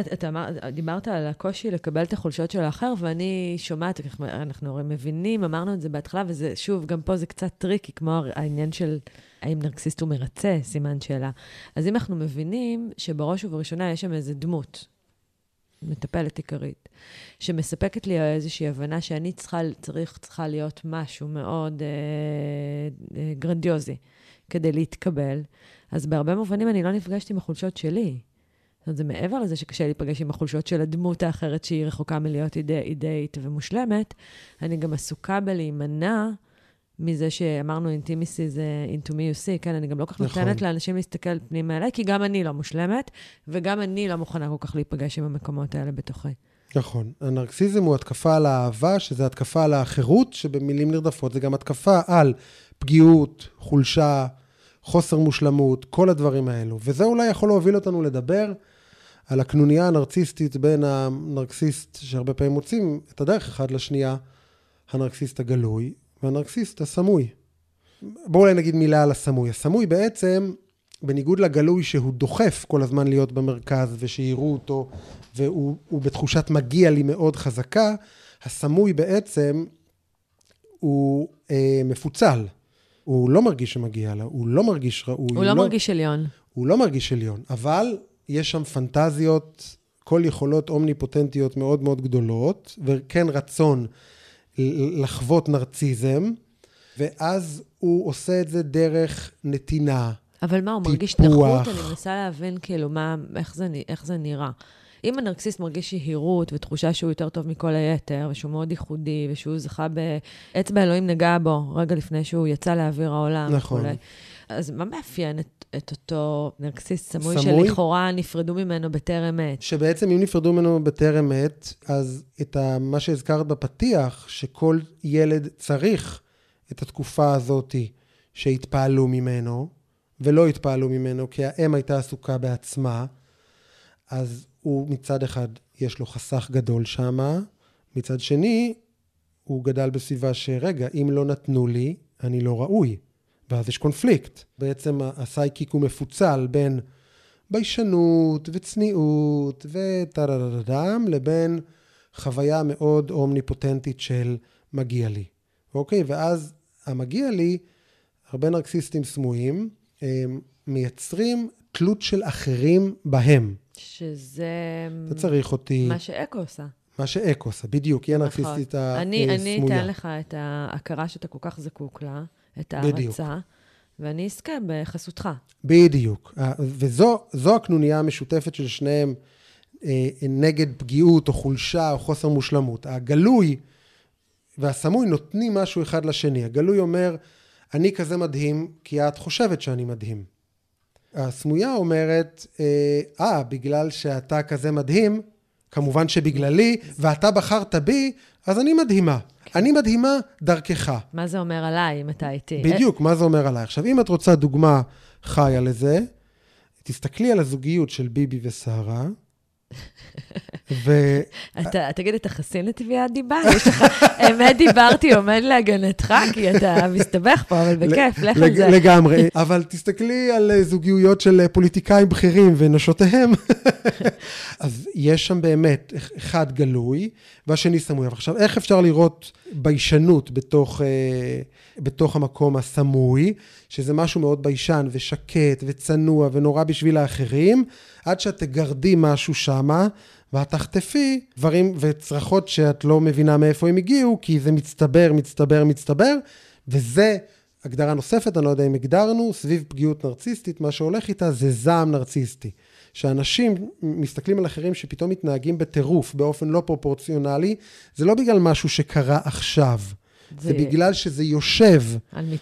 דיברת על הקושי לקבל את החולשות של האחר, ואני שומעת, אנחנו הרי מבינים, אמרנו את זה בהתחלה, וזה, שוב, גם פה זה קצת טריקי, כמו העניין של האם נרקסיסט הוא מרצה, סימן שאלה. אז אם אנחנו מבינים שבראש ובראשונה יש שם איזו דמות, מטפלת עיקרית, שמספקת לי איזושהי הבנה שאני צריכה להיות משהו מאוד גרנדיוזי, כדי להתקבל, אז בהרבה מובנים אני לא נפגשתי עם החולשות שלי. זאת אומרת, זה מעבר לזה שקשה להיפגש עם החולשות של הדמות האחרת שהיא רחוקה מלהיות אידאית ומושלמת, אני גם עסוקה בלהימנע מזה שאמרנו אינטימיסי זה into me you see, כן, אני גם לא כך נותנת לאנשים להסתכל פנים האלה, כי גם אני לא מושלמת, וגם אני לא מוכנה כל כך להיפגש עם המקומות האלה בתוכי. נכון. הנרקסיזם הוא התקפה על האהבה, שזה התקפה על האחרות, שבמילים נרדפות זה גם התקפה על פגיעות, חולשה, חוסר מושלמות, כל הדברים האלו. וזה אולי יכול להוביל אותנו לדבר על הקנוניה הנרציסטית בין הנרקסיסט, שהרבה פעמים מוצאים את הדרך אחד לשנייה, הנרקסיסט הגלוי והנרקסיסט הסמוי. בואו אולי נגיד מילה על הסמוי. הסמוי בעצם, בניגוד לגלוי שהוא דוחף כל הזמן להיות במרכז ושיראו אותו, והוא בתחושת מגיע לי מאוד חזקה, הסמוי בעצם הוא מפוצל. הוא לא מרגיש שמגיע לה, הוא לא מרגיש ראוי. הוא לא מרגיש עליון. הוא לא מרגיש עליון, אבל יש שם פנטזיות, כל יכולות אומניפוטנטיות מאוד מאוד גדולות, וכן רצון לחוות נרציזם, ואז הוא עושה את זה דרך נתינה, אבל מה, הוא טיפוח. מרגיש נחות? אני מנסה להבין כאילו מה, איך זה נראה. אם הנרקסיסט מרגיש שהירות ותחושה שהוא יותר טוב מכל היתר, ושהוא מאוד ייחודי, ושהוא זכה באצבע אלוהים נגע בו, רגע לפני שהוא יצא לאוויר העולם. נכון. וכולי. אז מה מאפיין את אותו נרקסיסט סמוי שלכאורה נפרדו ממנו בטרם עת? שבעצם אם נפרדו ממנו בטרם עת, אז את מה שהזכרת בפתיח, שכל ילד צריך את התקופה הזאת שהתפעלו ממנו, ולא התפעלו ממנו, כי האם הייתה עסוקה בעצמה, אז הוא מצד אחד יש לו חסך גדול שמה, מצד שני הוא גדל בסביבה שרגע, אם לא נתנו לי, אני לא ראוי. ואז יש קונפליקט. בעצם הסייקי הוא מפוצל בין ביישנות וצניעות וטרדרדם, לבין חוויה מאוד אומניפוטנטית של מגיע לי. אוקיי, ואז המגיע לי, הרבה נרקסיסטים סמויים, הם מייצרים תלות של אחרים בהם. שזה... אתה צריך אותי... מה שאקו עושה. מה שאקו עושה, בדיוק. היא הנרקסיסטית הסמויה. אני אתן לך את ההכרה שאתה כל כך זקוק לה, את ההרצה, ואני אסכה בחסותך. בדיוק. וזו הקנוניה המשותפת של שניהם נגד פגיעות או חולשה או חוסר מושלמות. הגלוי והסמוי נותנים משהו אחד לשני. הגלוי אומר... אני כזה מדהים, כי את חושבת שאני מדהים. הסמויה אומרת, בגלל שאתה כזה מדהים, כמובן שבגללי, ואתה בחרת בי, אז אני מדהימה. אני מדהימה דרכך. מה זה אומר עליי, אם אתה איתי? בדיוק, מה זה אומר עליי? עכשיו, אם את רוצה דוגמה חיה לזה, תסתכלי על הזוגיות של ביבי ושרה, תגיד, אתה חסין לתביעת דיבה? אמת דיברתי, עומד להגנתך, כי אתה מסתבך פה, אבל בכיף, לך את זה. לגמרי, אבל תסתכלי על זוגיות של פוליטיקאים בכירים ונשותיהם, אז יש שם באמת אחד גלוי, והשני סמוי. עכשיו, איך אפשר לראות ביישנות בתוך המקום הסמוי, שזה משהו מאוד ביישן ושקט וצנוע ונורא בשביל האחרים, עד שאת תגרדי משהו שמה, ואת תחטפי דברים וצרכות שאת לא מבינה מאיפה הם הגיעו, כי זה מצטבר, מצטבר, מצטבר, וזה הגדרה נוספת, אני לא יודע אם הגדרנו, סביב פגיעות נרציסטית, מה שהולך איתה זה זעם נרציסטי, שאנשים מסתכלים על אחרים שפתאום מתנהגים בטירוף, באופן לא פרופורציונלי, זה לא בגלל משהו שקרה עכשיו, זה בגלל שזה יושב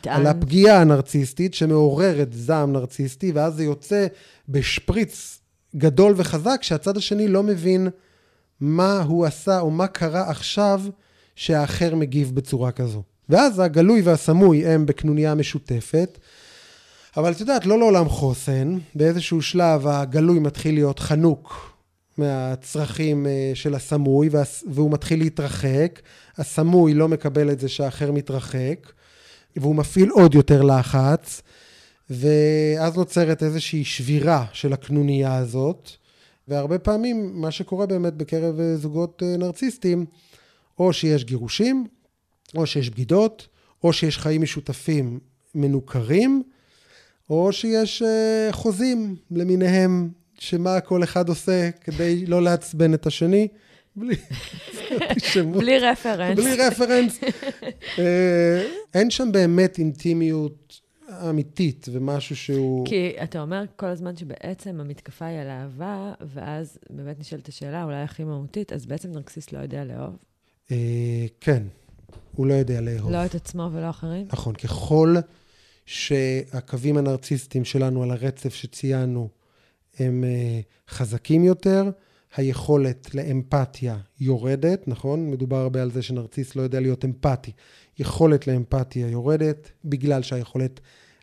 על הפגיעה הנרציסטית, שמעוררת זעם נרציסטי, ואז זה יוצא בשפריץ גדול וחזק, שהצד השני לא מבין מה הוא עשה, או מה קרה עכשיו, שהאחר מגיב בצורה כזו. ואז הגלוי והסמוי הם בקנוניה משותפת, אבל את יודעת, לא לעולם חוסן, באיזשהו שלב הגלוי מתחיל להיות חנוק מהצרכים של הסמוי, והוא מתחיל להתרחק, הסמוי לא מקבל את זה שהאחר מתרחק, והוא מפעיל עוד יותר לחץ, ואז נוצרת איזושהי שבירה של הקנוניה הזאת, והרבה פעמים מה שקורה באמת בקרב זוגות נרציסטים, או שיש גירושים, או שיש בגידות, או שיש חיים משותפים מנוכרים, או שיש חוזים למיניהם, שמה כל אחד עושה כדי לא לעצבן את השני, בלי רפרנס. אין שם באמת אינטימיות, אמיתית, ומשהו שהוא... כי אתה אומר כל הזמן שבעצם המתקפה היא על אהבה, ואז באמת נשאלת השאלה, אולי הכי מהותית, אז בעצם נרקסיסט לא יודע לאהוב? כן, הוא לא יודע לאהוב. לא את עצמו ולא אחרים? נכון, ככל שהקווים הנרקסיסטיים שלנו על הרצף שציינו, הם חזקים יותר, היכולת לאמפתיה יורדת, נכון? מדובר הרבה על זה שנרציס לא יודע להיות אמפתי. יכולת לאמפתיה יורדת, בגלל שהיכולת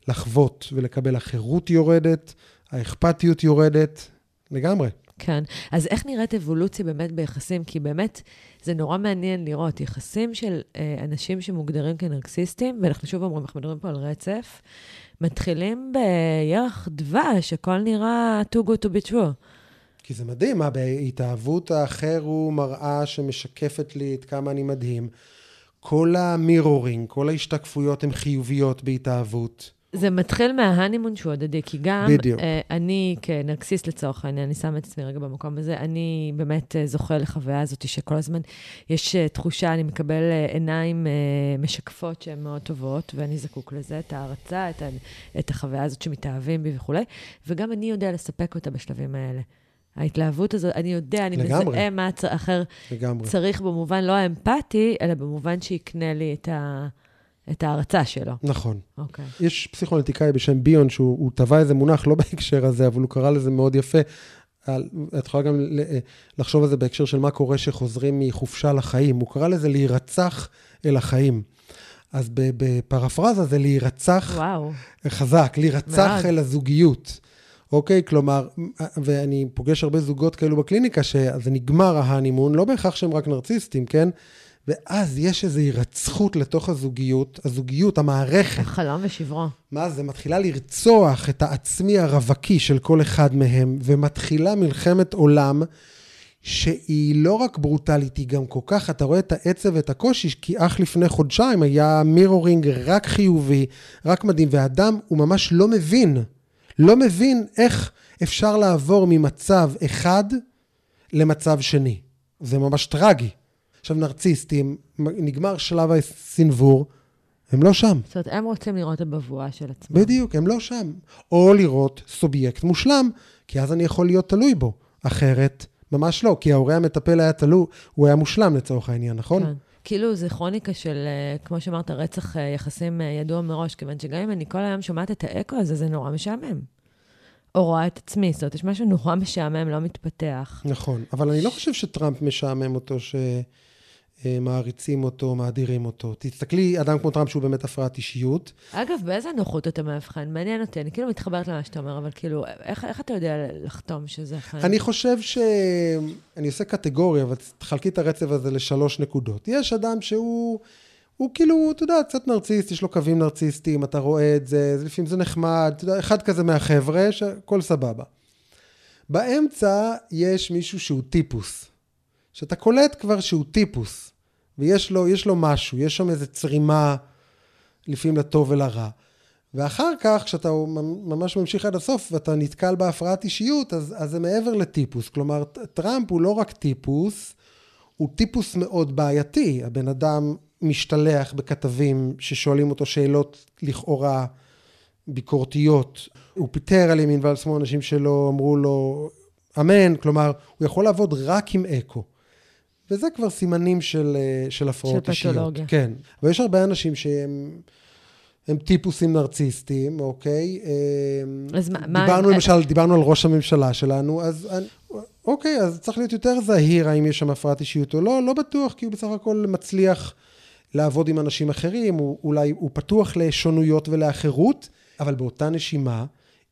לחוות ולקבל החירות יורדת, האכפתיות יורדת, לגמרי. כן. אז איך נראית אבולוציה באמת ביחסים? כי באמת זה נורא מעניין לראות יחסים של אנשים שמוגדרים כנרקסיסטים, ואנחנו שוב אומרים, אנחנו מדברים פה על רצף, מתחילים בירח דבש, הכל נראה too good to be true. כי זה מדהים, מה בהתאהבות האחר הוא מראה שמשקפת לי את כמה אני מדהים. כל המירורינג, כל ההשתקפויות הן חיוביות בהתאהבות. זה מתחיל מההנימון שהוא הדדי, כי גם אני כנרקסיסט לצורך העניין, אני שמה את עצמי רגע במקום הזה, אני באמת זוכה לחוויה הזאת שכל הזמן יש תחושה, אני מקבל עיניים משקפות שהן מאוד טובות, ואני זקוק לזה, את ההרצה, את החוויה הזאת שמתאהבים בי וכו', וגם אני יודע לספק אותה בשלבים האלה. ההתלהבות הזאת, אני יודע, אני מזהה מה אחר צריך במובן לא האמפתי, אלא במובן שיקנה לי את ההרצה שלו. נכון. יש פסיכואנליטיקאי בשם ביון, שהוא טבע איזה מונח, לא בהקשר הזה, אבל הוא קרא לזה מאוד יפה. את יכולה גם לחשוב על זה בהקשר של מה קורה שחוזרים מחופשה לחיים. הוא קרא לזה להירצח אל החיים. אז בפרפרזה זה להירצח חזק, להירצח אל הזוגיות. אוקיי, כלומר, ואני פוגש הרבה זוגות כאלו בקליניקה, שזה נגמר ההנימון, לא בהכרח שהם רק נרציסטים, כן? ואז יש איזו הירצחות לתוך הזוגיות, המערכת. החלום ושברו. מה זה? מתחילה לרצוח את העצמי הרווקי של כל אחד מהם, ומתחילה מלחמת עולם, שהיא לא רק ברוטלית, היא גם כל כך, אתה רואה את העצב ואת הקושי, כי אך לפני חודשיים היה מירורינג רק חיובי, רק מדהים, והאדם הוא ממש לא מבין, איך אפשר לעבור ממצב אחד למצב שני. זה ממש טרגי. עכשיו נרציסטים, נגמר שלב הסנבור, הם לא שם. זאת אומרת, הם רוצים לראות את הבבואה של עצמם. בדיוק, הם לא שם. או לראות סובייקט מושלם, כי אז אני יכול להיות תלוי בו. אחרת, ממש לא, כי ההורי המטפל היה תלוי, הוא היה מושלם לצורך העניין, נכון? כן. כאילו זה כרוניקה של, כמו שאמרת, רצח יחסים ידוע מראש, כיוון שגם אם אני כל היום שומעת את האקו הזה, זה נורא משעמם. או רואה את עצמי, זאת אומרת, יש משהו נורא משעמם, לא מתפתח. נכון, אבל אני לא חושב שטראמפ משעמם אותו, שמעריצים אותו, מאדירים אותו. תסתכלי, אדם כמו טראמפ שהוא באמת הפרעת אישיות. אגב, באיזה נוחות אתה מאבחן? מעניין אותי, אני כאילו מתחברת למה שאתה אומר, אבל כאילו, איך אתה יודע לחתום שזה חן? אני חושב אני עושה קטגוריה, אבל תחלקי את הרצף הזה לשלוש נקודות. יש אדם שהוא כאילו, אתה יודע, קצת נרציסט, יש לו קווים נרציסטיים, אתה רואה את זה, לפעמים זה נחמד, אתה יודע, אחד כזה מהחבר'ה, שכל סבבה. באמצע יש מישהו שהוא טיפוס, שאתה קולט כבר שהוא טיפוס, ויש לו משהו, יש שם איזו צרימה, לפעמים לטוב ולרע. ואחר כך, כשאתה ממש ממשיך עד הסוף, ואתה נתקל בהפרעת אישיות, אז זה מעבר לטיפוס. כלומר, טראמפ הוא לא רק טיפוס, הוא טיפוס מאוד בעייתי. הבן אדם משתלח בכתבים ששואלים אותו שאלות לכאורה ביקורתיות. הוא פיטר על ימין ועל שמאל אנשים שלא אמרו לו אמן. כלומר, הוא יכול לעבוד רק עם אקו. וזה כבר סימנים של הפרעות אישיות. של פתולוגיה. כן. ויש הרבה אנשים שהם טיפוסים נרציסטיים, אוקיי? אז דיברנו על ראש הממשלה שלנו, אז אוקיי, אז צריך להיות יותר זהיר האם יש שם הפרעת אישיות או לא, לא בטוח, כי הוא בסך הכל מצליח לעבוד עם אנשים אחרים, אולי הוא פתוח לשונויות ולאחרות, אבל באותה נשימה,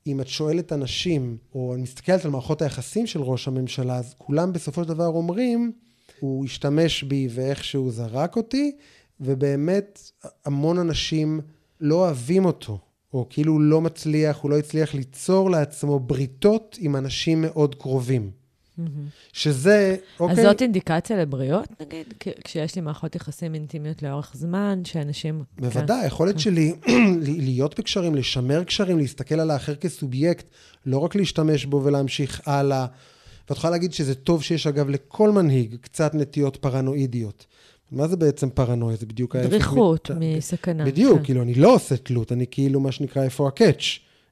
אם את שואלת אנשים, או אני מסתכלת על מערכות היחסים של ראש הממשלה, אז כולם בסופו של דבר אומרים, הוא השתמש בי ואיך שהוא זרק אותי, ובאמת המון אנשים לא אוהבים אותו, או כאילו הוא לא מצליח, הוא לא הצליח ליצור לעצמו בריתות עם אנשים מאוד קרובים. שזה, אוקיי. אז זאת אינדיקציה לבריאות, נגיד, כשיש לי מערכות יחסים אינטימיות לאורך זמן, שאנשים... בוודאי, היכולת שלי להיות בקשרים, לשמר קשרים, להסתכל על האחר כסובייקט, לא רק להשתמש בו ולהמשיך הלאה, ואת יכולה להגיד שזה טוב שיש אגב לכל מנהיג קצת נטיות פרנואידיות. מה זה בעצם פרנויה? זה בדיוק... דריכות מסכנה. בדיוק, כאילו, אני לא עושה תלות, אני כאילו, מה שנקרא, איפה הקאץ',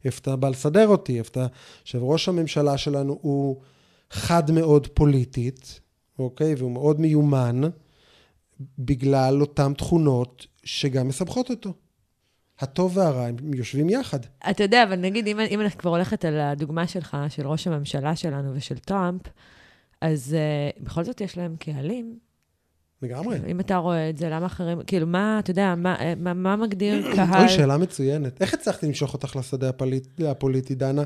איפה אתה בא לסדר אותי, איפה אתה... עכשיו, ראש הממשלה שלנו הוא חד מאוד פוליטית, אוקיי? והוא מאוד מיומן, בגלל אותם תכונות שגם מסבכות אותו. הטוב והרע, הם יושבים יחד. אתה יודע, אבל נגיד, אם אני כבר הולכת על הדוגמה שלך, של ראש הממשלה שלנו ושל טראמפ, אז בכל זאת יש להם קהלים. לגמרי. אם אתה רואה את זה, למה אחרים, כאילו, מה, אתה יודע, מה מגדיר קהל? אוי, שאלה מצוינת. איך הצלחתי למשוך אותך לשדה הפוליטי, דנה?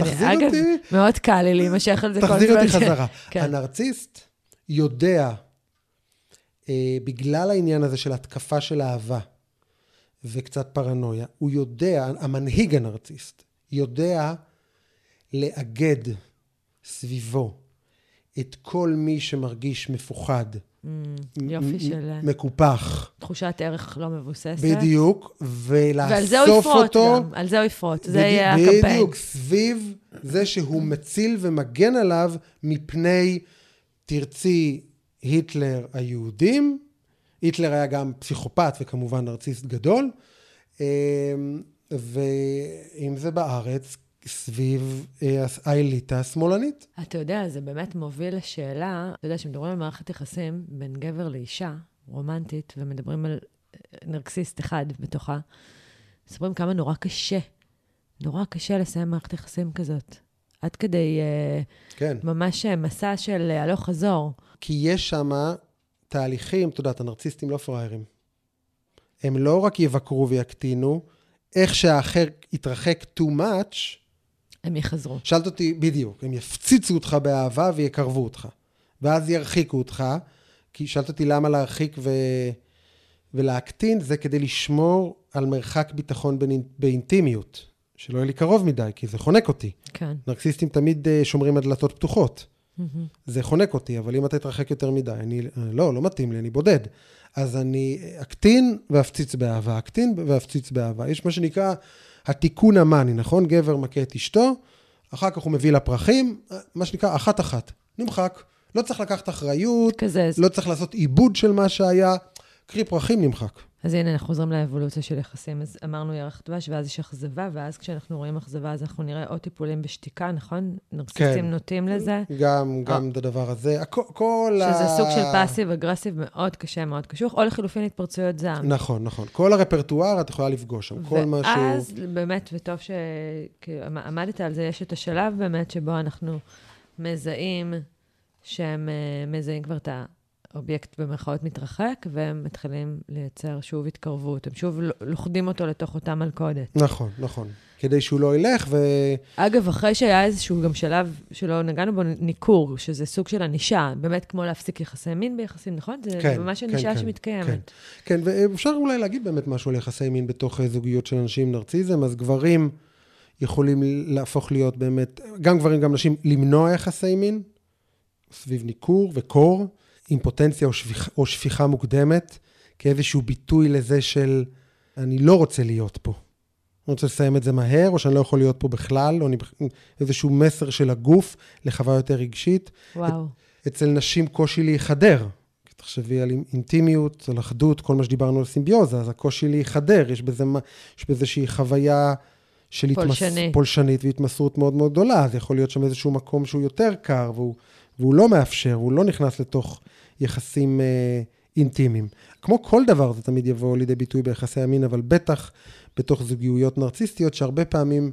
תחזיר אותי. אגב, מאוד קל לי להימשך על זה. תחזיר אותי חזרה. הנרציסט יודע, בגלל העניין הזה של התקפה של אהבה, וקצת פרנויה, הוא יודע, המנהיג הנרציסט, יודע לאגד סביבו את כל מי שמרגיש מפוחד, יופי של... מקופח. תחושת ערך לא מבוססת. בדיוק, ולאסוף אותו... גם, על זה הוא יפרוט, זה יהיה הקמפיין. בדיוק, סביב זה שהוא מציל ומגן עליו מפני תרצי היטלר היהודים, היטלר היה גם פסיכופת וכמובן נרציסט גדול, ואם זה בארץ, סביב האליטה השמאלנית. אתה יודע, זה באמת מוביל לשאלה, אתה יודע, שמדברים על מערכת יחסים בין גבר לאישה, רומנטית, ומדברים על נרקסיסט אחד בתוכה, מספרים כמה נורא קשה, נורא קשה לסיים מערכת יחסים כזאת. עד כדי ממש מסע של הלוך חזור. כי יש שמה... תהליכים, אתה יודעת, הנרציסטים לא פראיירים. הם לא רק יבקרו ויקטינו, איך שהאחר יתרחק too much, הם יחזרו. שאלת אותי, בדיוק, הם יפציצו אותך באהבה ויקרבו אותך. ואז ירחיקו אותך, כי שאלת אותי למה להרחיק ולהקטין, זה כדי לשמור על מרחק ביטחון באינטימיות, שלא יהיה לי קרוב מדי, כי זה חונק אותי. כן. נרקסיסטים תמיד שומרים על דלתות פתוחות. זה חונק אותי, אבל אם אתה תתרחק יותר מדי, אני, לא מתאים לי, אני בודד. אז אני אקטין ואפציץ באהבה, אקטין ואפציץ באהבה. יש מה שנקרא התיקון המני, נכון? גבר מכה את אשתו, אחר כך הוא מביא לפרחים, מה שנקרא אחת-אחת. נמחק. לא צריך לקחת אחריות, לא צריך לעשות עיבוד של מה שהיה. קרי פרחים, נמחק. אז הנה, אנחנו חוזרים לאבולוציה של יחסים. אז אמרנו ירח דבש, ואז יש אכזבה, ואז כשאנחנו רואים אכזבה, אז אנחנו נראה עוד טיפולים בשתיקה, נכון? נרקסיסטים נוטים לזה. גם הדבר הזה. שזה סוג של פאסיב אגרסיב מאוד קשה, מאוד קשוח, או לחילופין התפרצויות זעם. נכון, נכון. כל הרפרטואר את יכולה לפגוש שם, כל משהו... ואז באמת, וטוב שעמדת על זה, יש את השלב באמת שבו אנחנו מזהים, שהם מזהים כבר את ה... אובייקט במרכאות מתרחק, והם מתחילים לייצר שוב התקרבות. הם שוב לוכדים אותו לתוך אותה מלכודת. נכון, נכון. כדי שהוא לא ילך ו... אגב, אחרי שהיה איזשהו גם שלב שלא נגענו בו, ניקור, שזה סוג של הנישה, באמת כמו להפסיק יחסי מין ביחסים, נכון? זה כן, ממש הנישה כן, שמתקיימת. כן, כן, ואפשר אולי להגיד באמת משהו על יחסי מין בתוך זוגיות של אנשים נרציזם, אז גברים יכולים להפוך להיות באמת, גם גברים, גם נשים, למנוע יחסי מין, סביב ניקור וקור, אימפוטנציה או שפיכה מוקדמת, כאיזשהו ביטוי לזה של, אני לא רוצה להיות פה. אני רוצה לסיים את זה מהר, או שאני לא יכול להיות פה בכלל, או איזשהו מסר של הגוף לחוויה יותר רגשית. וואו. אצל נשים קושי להיחדר. תחשבי על אינטימיות, על אחדות, כל מה שדיברנו על סימביוזה, אז הקושי להיחדר, יש בזה איזושהי חוויה של פולשנית והתמסרות מאוד מאוד גדולה, אז יכול להיות שם איזשהו מקום שהוא יותר קר, והוא לא מאפשר, הוא לא נכנס לתוך יחסים אינטימיים. כמו כל דבר, זה תמיד יבוא לידי ביטוי ביחסי המין, אבל בטח בתוך זוגיות נרציסטיות, שהרבה פעמים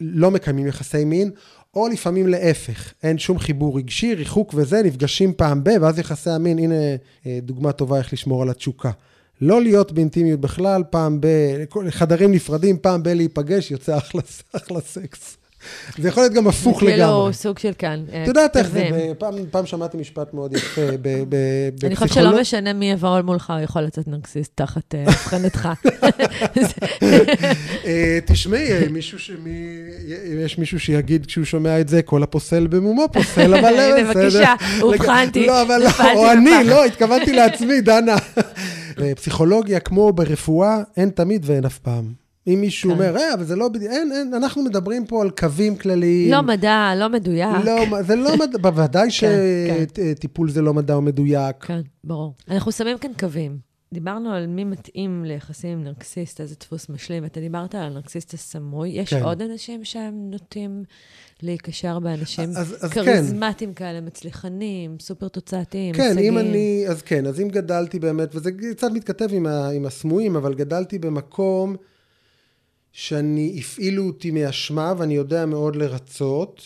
לא מקיימים יחסי מין, או לפעמים להפך, אין שום חיבור רגשי, ריחוק וזה, נפגשים פעם ב, ואז יחסי המין, הנה דוגמה טובה איך לשמור על התשוקה. לא להיות באינטימיות בכלל, פעם ב, חדרים נפרדים, פעם ב להיפגש, יוצא אחלה סקס. זה יכול להיות גם הפוך לגמרי. כאילו סוג של כאן. אתה יודעת איך זה, פעם שמעתי משפט מאוד יפה בפסיכולוג. אני חושב שלא משנה מי יבוא מולך, הוא יכול לצאת נרקסיסט תחת הבחנתך. תשמעי, יש מישהו שיגיד כשהוא שומע את זה, כל הפוסל במומו פוסל, אבל לא, בסדר. בבקשה, הוכחנתי. לא, אבל לא, או אני, לא, התכוונתי לעצמי, דנה. בפסיכולוגיה, כמו ברפואה, אין תמיד ואין אף פעם. אם מישהו אומר, אבל זה לא, אין, אנחנו מדברים פה על קווים כלליים. לא מדע, לא מדויק. לא, זה לא מדע, בוודאי שטיפול זה לא מדע או מדויק. כן, ברור. אנחנו שמים כאן קווים. דיברנו על מי מתאים ליחסים עם נרקסיסט, איזה דפוס משלים. אתה דיברת על נרקסיסט הסמוי. יש עוד אנשים שהם נוטים להיקשר באנשים כריזמטיים כאלה, מצליחנים, סופר תוצאתיים, משגים. אז כן, אז אם גדלתי באמת, וזה קצת מתכתב עם הסמויים, אבל גדלתי במקום שאני, הפעילו אותי מאשמה, ואני יודע מאוד לרצות,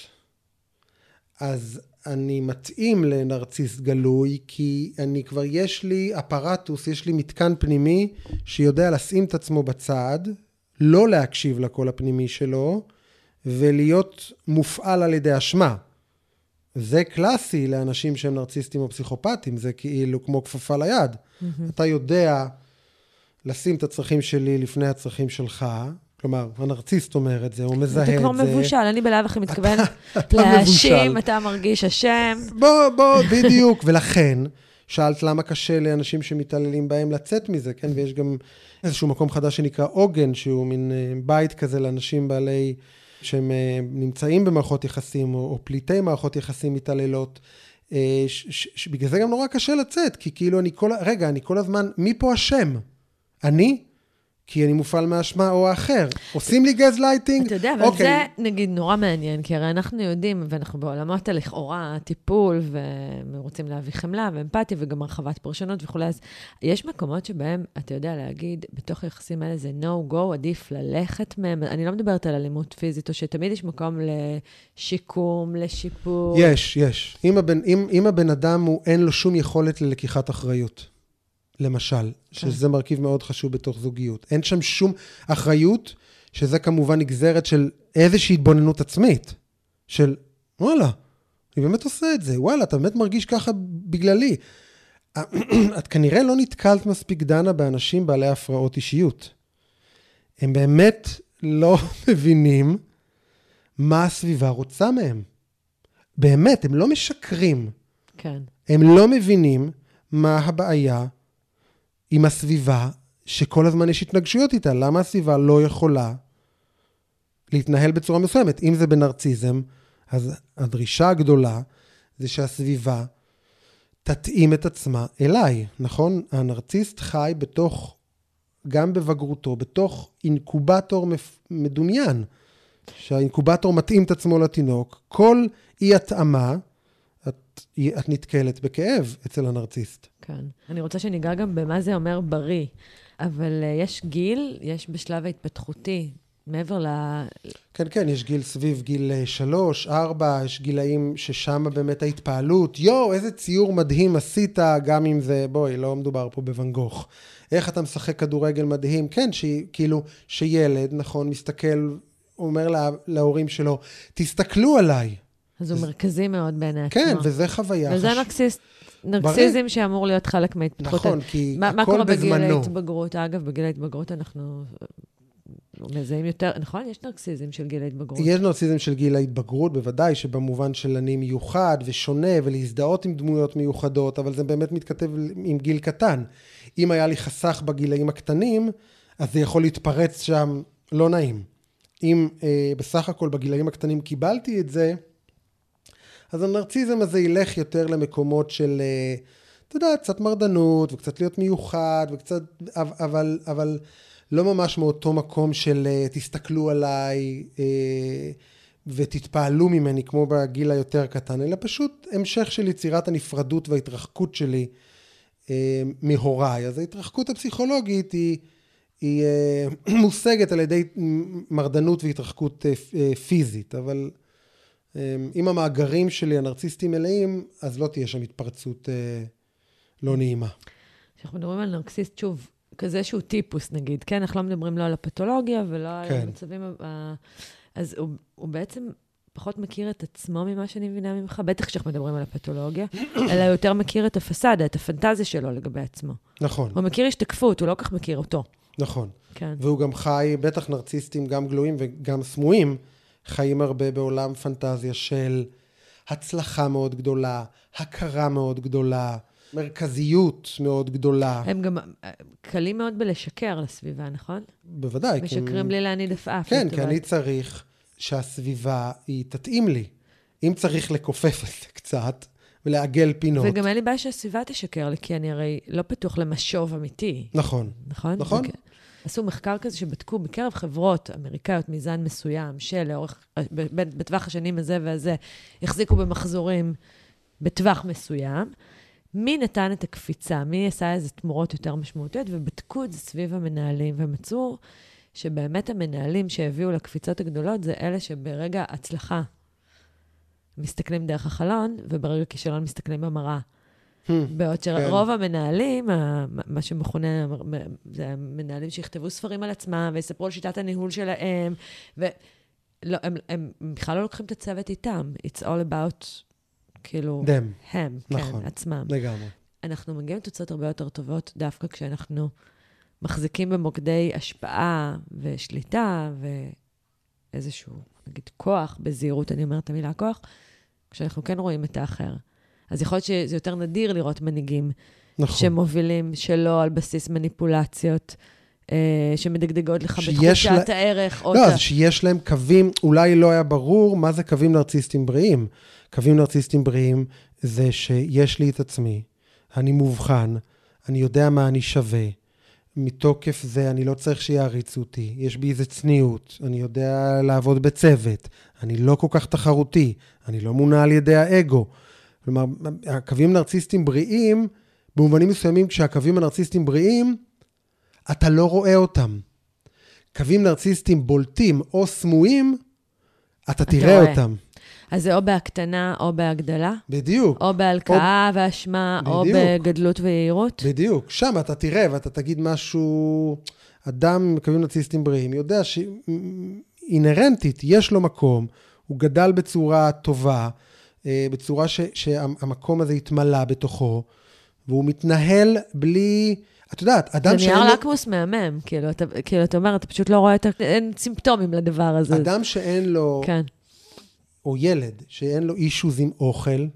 אז אני מתאים לנרציס גלוי, כי אני כבר יש לי אפרטוס, יש לי מתקן פנימי, שיודע לשים את עצמו בצד, לא להקשיב לקול הפנימי שלו, ולהיות מופעל על ידי אשמה. זה קלאסי לאנשים שהם נרציסטים או פסיכופטים, זה כאילו כמו כפפה ליד. אתה יודע לשים את הצרכים שלי לפני הצרכים שלך, כלומר, הנרציסט אומר את זה, הוא מזהה את זה. אתה כבר מבושל, אני בלב הכי מתכוון להאשים, אתה מרגיש אשם. בוא, בדיוק, ולכן, שאלת למה קשה לאנשים שמתעללים בהם לצאת מזה, כן? ויש גם איזשהו מקום חדש שנקרא עוגן, שהוא מין בית כזה לאנשים בעלי, שהם נמצאים במערכות יחסים, או פליטי מערכות יחסים מתעללות, בגלל זה גם נורא קשה לצאת, כי כאילו אני כל הזמן, מי פה אשם? אני? כי אני מופעל מהאשמה או האחר. עושים לי גזלייטינג? אתה יודע, אבל זה נגיד נורא מעניין, כי הרי אנחנו יודעים, ואנחנו בעולמות לכאורה, טיפול, ורוצים להביא חמלה, ואמפתיה, וגם הרחבת פרשנות וכולי, אז יש מקומות שבהם, אתה יודע להגיד, בתוך היחסים האלה זה no go, עדיף ללכת מהם, אני לא מדברת על אלימות פיזית, או שתמיד יש מקום לשיקום, לשיפור. יש. אם הבן אדם הוא, אין לו שום יכולת ללקיחת אחריות. למשל, שזה מרכיב מאוד חשוב בתוך זוגיות. אין שם שום אחריות, שזה כמובן נגזרת של איזושהי התבוננות עצמית, של וואלה, אני באמת עושה את זה, וואלה, אתה באמת מרגיש ככה בגללי. את כנראה לא נתקלת מספיק דנה באנשים בעלי הפרעות אישיות. הם באמת לא מבינים מה הסביבה רוצה מהם. באמת, הם לא משקרים. כן. הם לא מבינים מה הבעיה עם הסביבה, שכל הזמן יש התנגשויות איתה, למה הסביבה לא יכולה להתנהל בצורה מסוימת? אם זה בנרציזם, אז הדרישה הגדולה זה שהסביבה תתאים את עצמה אליי, נכון? הנרציסט חי בתוך, גם בבגרותו, בתוך אינקובטור מדומיין, שהאינקובטור מתאים את עצמו לתינוק, כל אי התאמה, את נתקלת בכאב אצל הנרציסט. כן. אני רוצה שניגע גם במה זה אומר בריא, אבל יש גיל, יש בשלב ההתפתחותי, מעבר ל... כן, יש גיל סביב גיל 3, 4, יש גילאים ששם באמת ההתפעלות, איזה ציור מדהים עשית, גם אם זה, לא מדובר פה בוואן גוך. איך אתה משחק כדורגל מדהים? כן, כאילו, שילד, נכון, מסתכל, אומר להורים שלו, תסתכלו עליי. אז הוא מרכזי מאוד בעיני עצמו. כן, וזה חוויה. וזה נרקסיזם שאמור להיות חלק מההתפתחות. נכון, כי הכל בזמנו. מה קורה בגיל ההתבגרות? אגב, בגיל ההתבגרות אנחנו מזהים יותר, נכון? יש נרקסיזם של גיל ההתבגרות. יש נרקסיזם של גיל ההתבגרות, בוודאי, שבמובן של אני מיוחד ושונה, ולהזדהות עם דמויות מיוחדות, אבל זה באמת מתכתב עם גיל קטן. אם היה לי חסך בגילאים הקטנים, אז זה יכול להתפרץ שם לא נעים. אם בסך הכל בגילאים הקטנים קיבלתי את זה, אז הנרציזם הזה ילך יותר למקומות של, אתה יודע, קצת מרדנות, וקצת להיות מיוחד, וקצת, אבל לא ממש מאותו מקום של תסתכלו עליי, ותתפעלו ממני, כמו בגיל היותר קטן, אלא פשוט המשך של יצירת הנפרדות וההתרחקות שלי מהוריי. אז ההתרחקות הפסיכולוגית היא מושגת על ידי מרדנות והתרחקות פיזית, אבל... אם המאגרים שלי הנרציסטים מלאים, אז לא תהיה שם התפרצות לא נעימה. כשאנחנו מדברים על נרקסיסט, שוב, כזה שהוא טיפוס נגיד, כן? אנחנו לא מדברים לא על הפתולוגיה ולא על המצבים, אז הוא בעצם פחות מכיר את עצמו ממה שאני מבינה ממך, בטח כשאנחנו מדברים על הפתולוגיה, אלא יותר מכיר את הפסדה, את הפנטזיה שלו לגבי עצמו. נכון. הוא מכיר השתקפות, הוא לא כך מכיר אותו. נכון. כן. והוא גם חי, בטח נרציסטים גם גלויים וגם סמויים, חיים הרבה בעולם פנטזיה של הצלחה מאוד גדולה, הכרה מאוד גדולה, מרכזיות מאוד גדולה. הם גם קלים מאוד בלשקר לסביבה, נכון? בוודאי. משקרים לי לעני דפאף. כן, כי אני צריך שהסביבה היא תתאים לי. אם צריך לקופף את זה קצת, ולעגל פינות. וגם אין לי בעיה שהסביבה תשקר לי, כי אני הרי לא פתוח למשוב אמיתי. נכון. נכון? נכון. עשו מחקר כזה שבדקו בקרב חברות אמריקאיות מזן מסוים, שלאורך, בטווח השנים הזה והזה, החזיקו במחזורים בטווח מסוים. מי נתן את הקפיצה? מי עשה איזה תמורות יותר משמעותיות? ובדקו את זה סביב המנהלים, ומצאו שבאמת המנהלים שהביאו לקפיצות הגדולות, זה אלה שברגע הצלחה מסתכלים דרך החלון, וברגע כישלון מסתכלים במראה. בעוד שרוב המנהלים, מה שמכונה, זה המנהלים שיכתבו ספרים על עצמם, ויספרו על שיטת הניהול שלהם, והם בכלל לא לוקחים את הצוות איתם. It's all about, כאילו, הם, כן, עצמם. לגמרי. אנחנו מגיעים לתוצאות הרבה יותר טובות, דווקא כשאנחנו מחזיקים במוקדי השפעה ושליטה, ואיזשהו, נגיד, כוח, בזהירות, אני אומרת המילה כוח, כשאנחנו כן רואים את האחר. אז יכול להיות שזה יותר נדיר לראות מנהיגים שמובילים שלא על בסיס מניפולציות, שמדגדגות לך בתחושת הערך. לא, אז שיש להם קווים, אולי לא היה ברור מה זה קווים נרציסטים בריאים. קווים נרציסטים בריאים זה שיש לי את עצמי, אני מובחן, אני יודע מה אני שווה, מתוקף זה אני לא צריך שיעריצו אותי, יש בי איזה צניעות, אני יודע לעבוד בצוות, אני לא כל כך תחרותי, אני לא מונע על ידי האגו. כלומר, הקווים נרציסטים בריאים, במובנים מסוימים כשהקווים הנרציסטים בריאים, אתה לא רואה אותם. קווים נרציסטים בולטים או סמויים, אתה תראה אותם. אז זה או בהקטנה או בהגדלה. בדיוק. או בהלקאה והשמה, או בגדלות ויעירות. בדיוק. שם אתה תראה ואתה תגיד משהו, אדם, קווים נרציסטים בריאים, יודע שאינרנטית יש לו מקום, הוא גדל בצורה טובה, בצורה שהמקום הזה התמלא בתוכו, והוא מתנהל בלי, את יודעת, אדם שאין לו... זה נהיה לקמוס מהמם, כאילו אתה אומר, אתה פשוט לא רואה את... אין סימפטומים לדבר הזה. אדם שאין לו... כן. או ילד, שאין לו אישוז עם אוכל,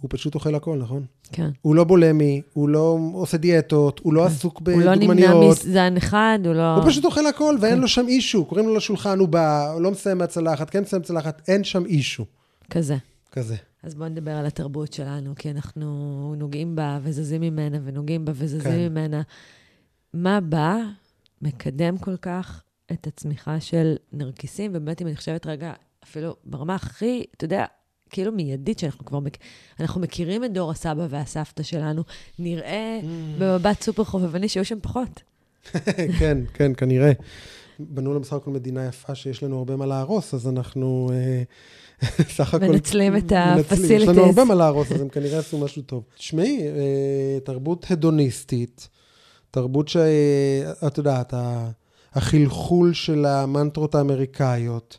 הוא פשוט אוכל הכל, נכון? כן. הוא לא בולמי, הוא לא עושה דיאטות, הוא לא עסוק בדוגמניות. הוא לא נמנע מזן אחד, הוא לא... הוא פשוט אוכל הכל, ואין לו שם אישו. קוראים לו לשולחן, הוא בא, לא מסיים מהצלחת, כן מסיים מהצלחת, אין שם אישו. כזה. כזה. אז בואו נדבר על התרבות שלנו, כי אנחנו נוגעים בה וזזים ממנה, ונוגעים בה וזזים ממנה. מה בא מקדם כל כך את הצמיחה של נרקיסים? ובאמת אם אני חושבת רגע, אפילו ברמה הכי, אתה יודע, כאילו מיידית שאנחנו כבר, אנחנו מכירים את דור הסבא והסבתא שלנו, נראה במבט סופר חובבני שיהיו שם פחות. כן, כן, כנראה. בנו למסחר כל מדינה יפה שיש לנו הרבה מה להרוס, אז אנחנו... סך הכל... מנצלים את הפסיליטיז. יש לנו הרבה מה להרוס, אז הם כנראה עשו משהו טוב. תשמעי, תרבות הדוניסטית, תרבות שאת יודעת, החלחול של המנטרות האמריקאיות,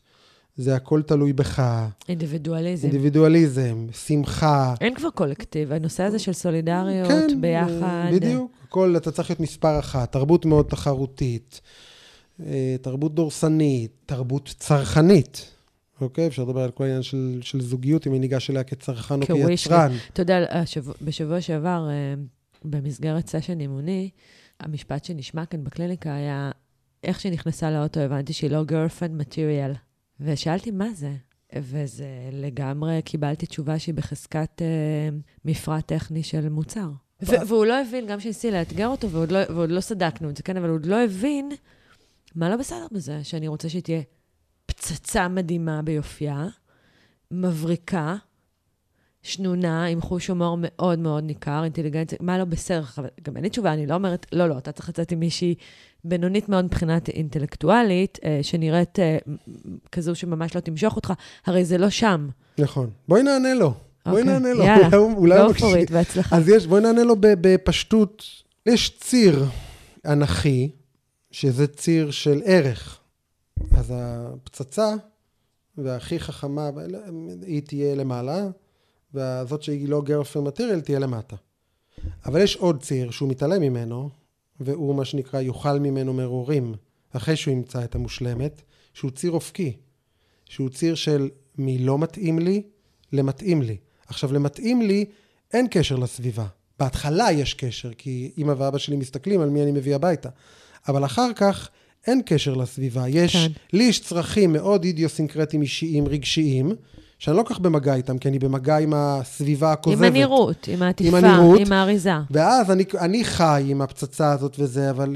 זה הכל תלוי בך. אינדיבידואליזם. אינדיבידואליזם, שמחה. אין כבר קולקטיב, הנושא הזה של סולידריות, כן, ביחד. בדיוק, הכל, אתה צריך להיות מספר אחת, תרבות מאוד תחרותית, תרבות דורסנית, תרבות צרכנית. אוקיי, אפשר לדבר על כל העניין של זוגיות, אם היא ניגש אליה כצרכן או כיצרן. אתה יודע, בשבוע שעבר, במסגרת סשן אימוני, המשפט שנשמע כאן בקליניקה היה, איך שנכנסה לאוטו, הבנתי שהיא לא girlfriend material. ושאלתי מה זה? וזה לגמרי, קיבלתי תשובה שהיא בחזקת מפרט טכני של מוצר. והוא לא הבין, גם שניסי לאתגר אותו, ועוד לא סדקנו את זה, כן, אבל הוא עוד לא הבין, מה לא בסדר בזה, שאני רוצה שהיא תהיה... פצצה מדהימה ביופייה, מבריקה, שנונה, עם חוש הומור מאוד מאוד ניכר, אינטליגנציה, מה לא בסדר, גם אין לי תשובה, אני לא אומרת, לא, לא, אתה צריך לצאת עם מישהי בינונית מאוד מבחינת אינטלקטואלית, שנראית כזו שממש לא תמשוך אותך, הרי זה לא שם. נכון, בואי נענה לו, בואי נענה לו. יאללה, לא פורית, בהצלחה. אז יש, בואי נענה לו בפשטות, יש ציר אנכי, שזה ציר של ערך, אז הפצצה והכי חכמה, היא תהיה למעלה, והזאת שהיא לא גרפר מטריאל תהיה למטה. אבל יש עוד ציר שהוא מתעלם ממנו, והוא מה שנקרא יוכל ממנו מרורים, אחרי שהוא ימצא את המושלמת, שהוא ציר אופקי, שהוא ציר של מי לא מתאים לי, למתאים לי. עכשיו למתאים לי אין קשר לסביבה. בהתחלה יש קשר, כי אמא ואבא שלי מסתכלים על מי אני מביא הביתה. אבל אחר כך אין קשר לסביבה. יש, כן. לי יש צרכים מאוד אידיוסינקרטיים אישיים, רגשיים, שאני לא כך במגע איתם, כי אני במגע עם הסביבה הכוזבת. עם הנראות, עם העטיפה, עם האריזה. ואז אני חי עם הפצצה הזאת וזה, אבל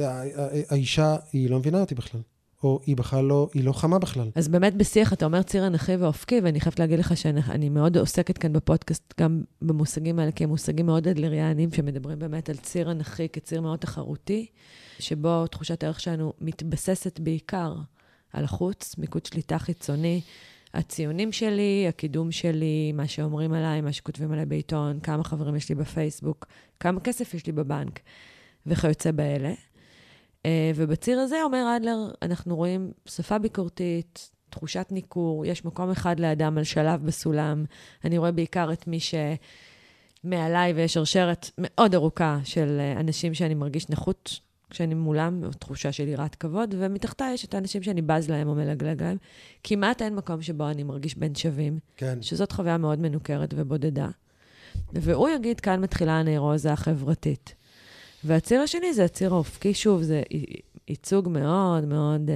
האישה, היא לא מבינה אותי בכלל. או היא בכלל לא, היא לא חמה בכלל. אז באמת בשיח, אתה אומר ציר אנכי ואופקי, ואני חייבת להגיד לך שאני מאוד עוסקת כאן בפודקאסט, גם במושגים האלה, כי הם מושגים מאוד אדלריאנים, שמדברים באמת על ציר אנכי כציר מאוד תחרותי, שבו תחושת הערך שלנו מתבססת בעיקר על החוץ, מיקוד שליטה חיצוני, הציונים שלי, הקידום שלי, מה שאומרים עליי, מה שכותבים עליי בעיתון, כמה חברים יש לי בפייסבוק, כמה כסף יש לי בבנק, וכיוצא באלה. ובציר הזה, אומר אדלר, אנחנו רואים שפה ביקורתית, תחושת ניכור, יש מקום אחד לאדם על שלב בסולם. אני רואה בעיקר את מי שמעליי, ויש שרשרת מאוד ארוכה של אנשים שאני מרגיש נחות כשאני מולם, תחושה של יראת כבוד, ומתחתה יש את האנשים שאני בז להם או מלגלג להם. כמעט אין מקום שבו אני מרגיש בין שווים, כן. שזאת חוויה מאוד מנוכרת ובודדה. והוא יגיד, כאן מתחילה הנאירוזה החברתית. והציר השני זה הציר האופקי, שוב, זה ייצוג מאוד מאוד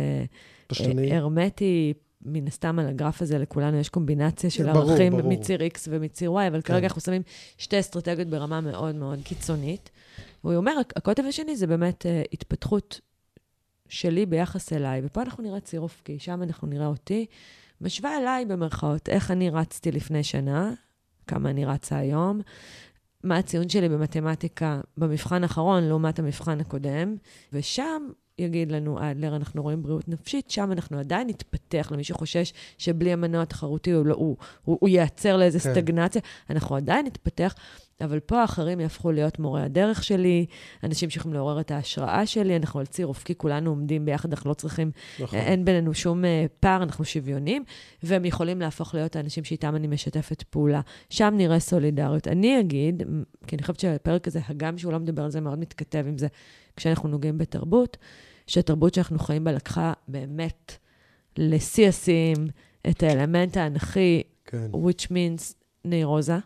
הרמטי, מן הסתם על הגרף הזה לכולנו, יש קומבינציה של ערכים מציר X ומציר Y, אבל כרגע אנחנו שמים שתי אסטרטגיות ברמה מאוד מאוד קיצונית. והוא אומר, הקוטב השני זה באמת התפתחות שלי ביחס אליי, ופה אנחנו נראה ציר אופקי, שם אנחנו נראה אותי, משווה אליי במרכאות, איך אני רצתי לפני שנה, כמה אני רצה היום, מה הציון שלי במתמטיקה במבחן האחרון, לעומת המבחן הקודם, ושם יגיד לנו אדלר, אנחנו רואים בריאות נפשית, שם אנחנו עדיין נתפתח, למי שחושש שבלי המנוע התחרותי הוא ייעצר לאיזו סטגנציה, אנחנו עדיין נתפתח, אבל פה האחרים יהפכו להיות מורי הדרך שלי, אנשים שיכולים לעורר את ההשראה שלי, אנחנו על ציר אופקי, כולנו עומדים ביחד, אנחנו לא צריכים, אין בינינו שום פער, אנחנו שוויונים, והם יכולים להפוך להיות האנשים שאיתם אני משתפת פעולה. שם נראה סולידריות. אני אגיד, כי אני חושבת שהפרק הזה, הגם שהוא לא מדבר על זה, מאוד מתכתב עם זה, כשאנחנו נוגעים בתרבות, שהתרבות שאנחנו חיים בה לקחה באמת לסייסים את האלמנט האנכי, which means נאירוזה,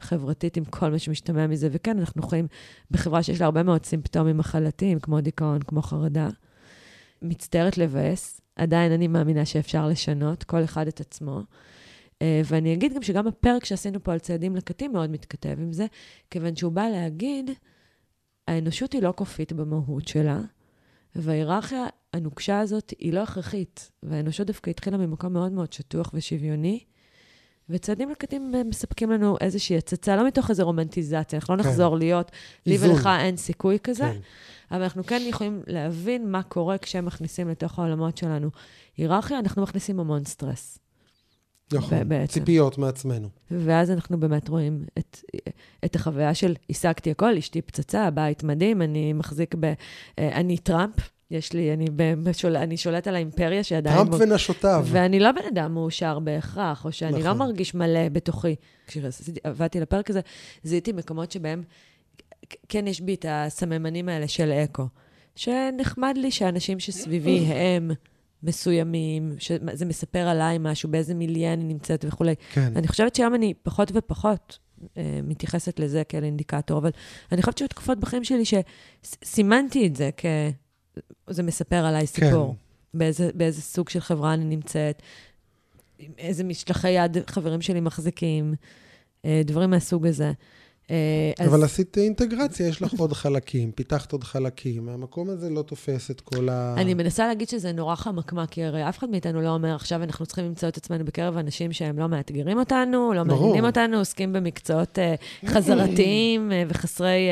חברתית עם כל מה שמשתמע מזה, וכן, אנחנו חיים בחברה שיש לה הרבה מאוד סימפטומים מחלתיים, כמו דיכאון, כמו חרדה. מצטערת לבאס, עדיין אני מאמינה שאפשר לשנות, כל אחד את עצמו. ואני אגיד גם שגם הפרק שעשינו פה על צעדים לקטים מאוד מתכתב עם זה, כיוון שהוא בא להגיד, האנושות היא לא קופית במהות שלה, וההיררכיה הנוקשה הזאת היא לא הכרחית, והאנושות דווקא התחילה ממקום מאוד מאוד שטוח ושוויוני, וצעדים לקטים מספקים לנו איזושהי הצצה, לא מתוך איזו רומנטיזציה, אנחנו לא נחזור להיות, לי ולך אין סיכוי כזה, אבל אנחנו כן יכולים להבין מה קורה כשהם מכניסים לתוך העולמות שלנו. היררכיה, אנחנו מכניסים המון סטרס. נכון, ציפיות מעצמנו. ואז אנחנו באמת רואים את החוויה של, השגתי הכל, אשתי פצצה, הבית מדהים, אני מחזיק ב... אני טראמפ. יש לי, אני שולט על האימפריה שעדיין... טראמפ ונשותיו. ואני לא בן אדם מאושר בהכרח, או שאני לא מרגיש מלא בתוכי. כשעבדתי לפרק הזה, זיהיתי מקומות שבהם כן יש בי את הסממנים האלה של אקו. שנחמד לי שאנשים שסביבי הם מסוימים, שזה מספר עליי משהו, באיזה מיליה אני נמצאת וכו'. אני חושבת שהיום אני פחות ופחות מתייחסת לזה כאל אינדיקטור, אבל אני חושבת שהיו תקופות בחיים שלי שסימנתי את זה כ... זה מספר עליי סיפור, באיזה סוג של חברה אני נמצאת, איזה משלחי יד חברים שלי מחזיקים, דברים מהסוג הזה. אבל עשית אינטגרציה, יש לך עוד חלקים, פיתחת עוד חלקים, המקום הזה לא תופס את כל ה... אני מנסה להגיד שזה נורא חמקמה, כי הרי אף אחד מאיתנו לא אומר, עכשיו אנחנו צריכים למצוא את עצמנו בקרב אנשים שהם לא מאתגרים אותנו, לא מעניינים אותנו, עוסקים במקצועות חזרתיים וחסרי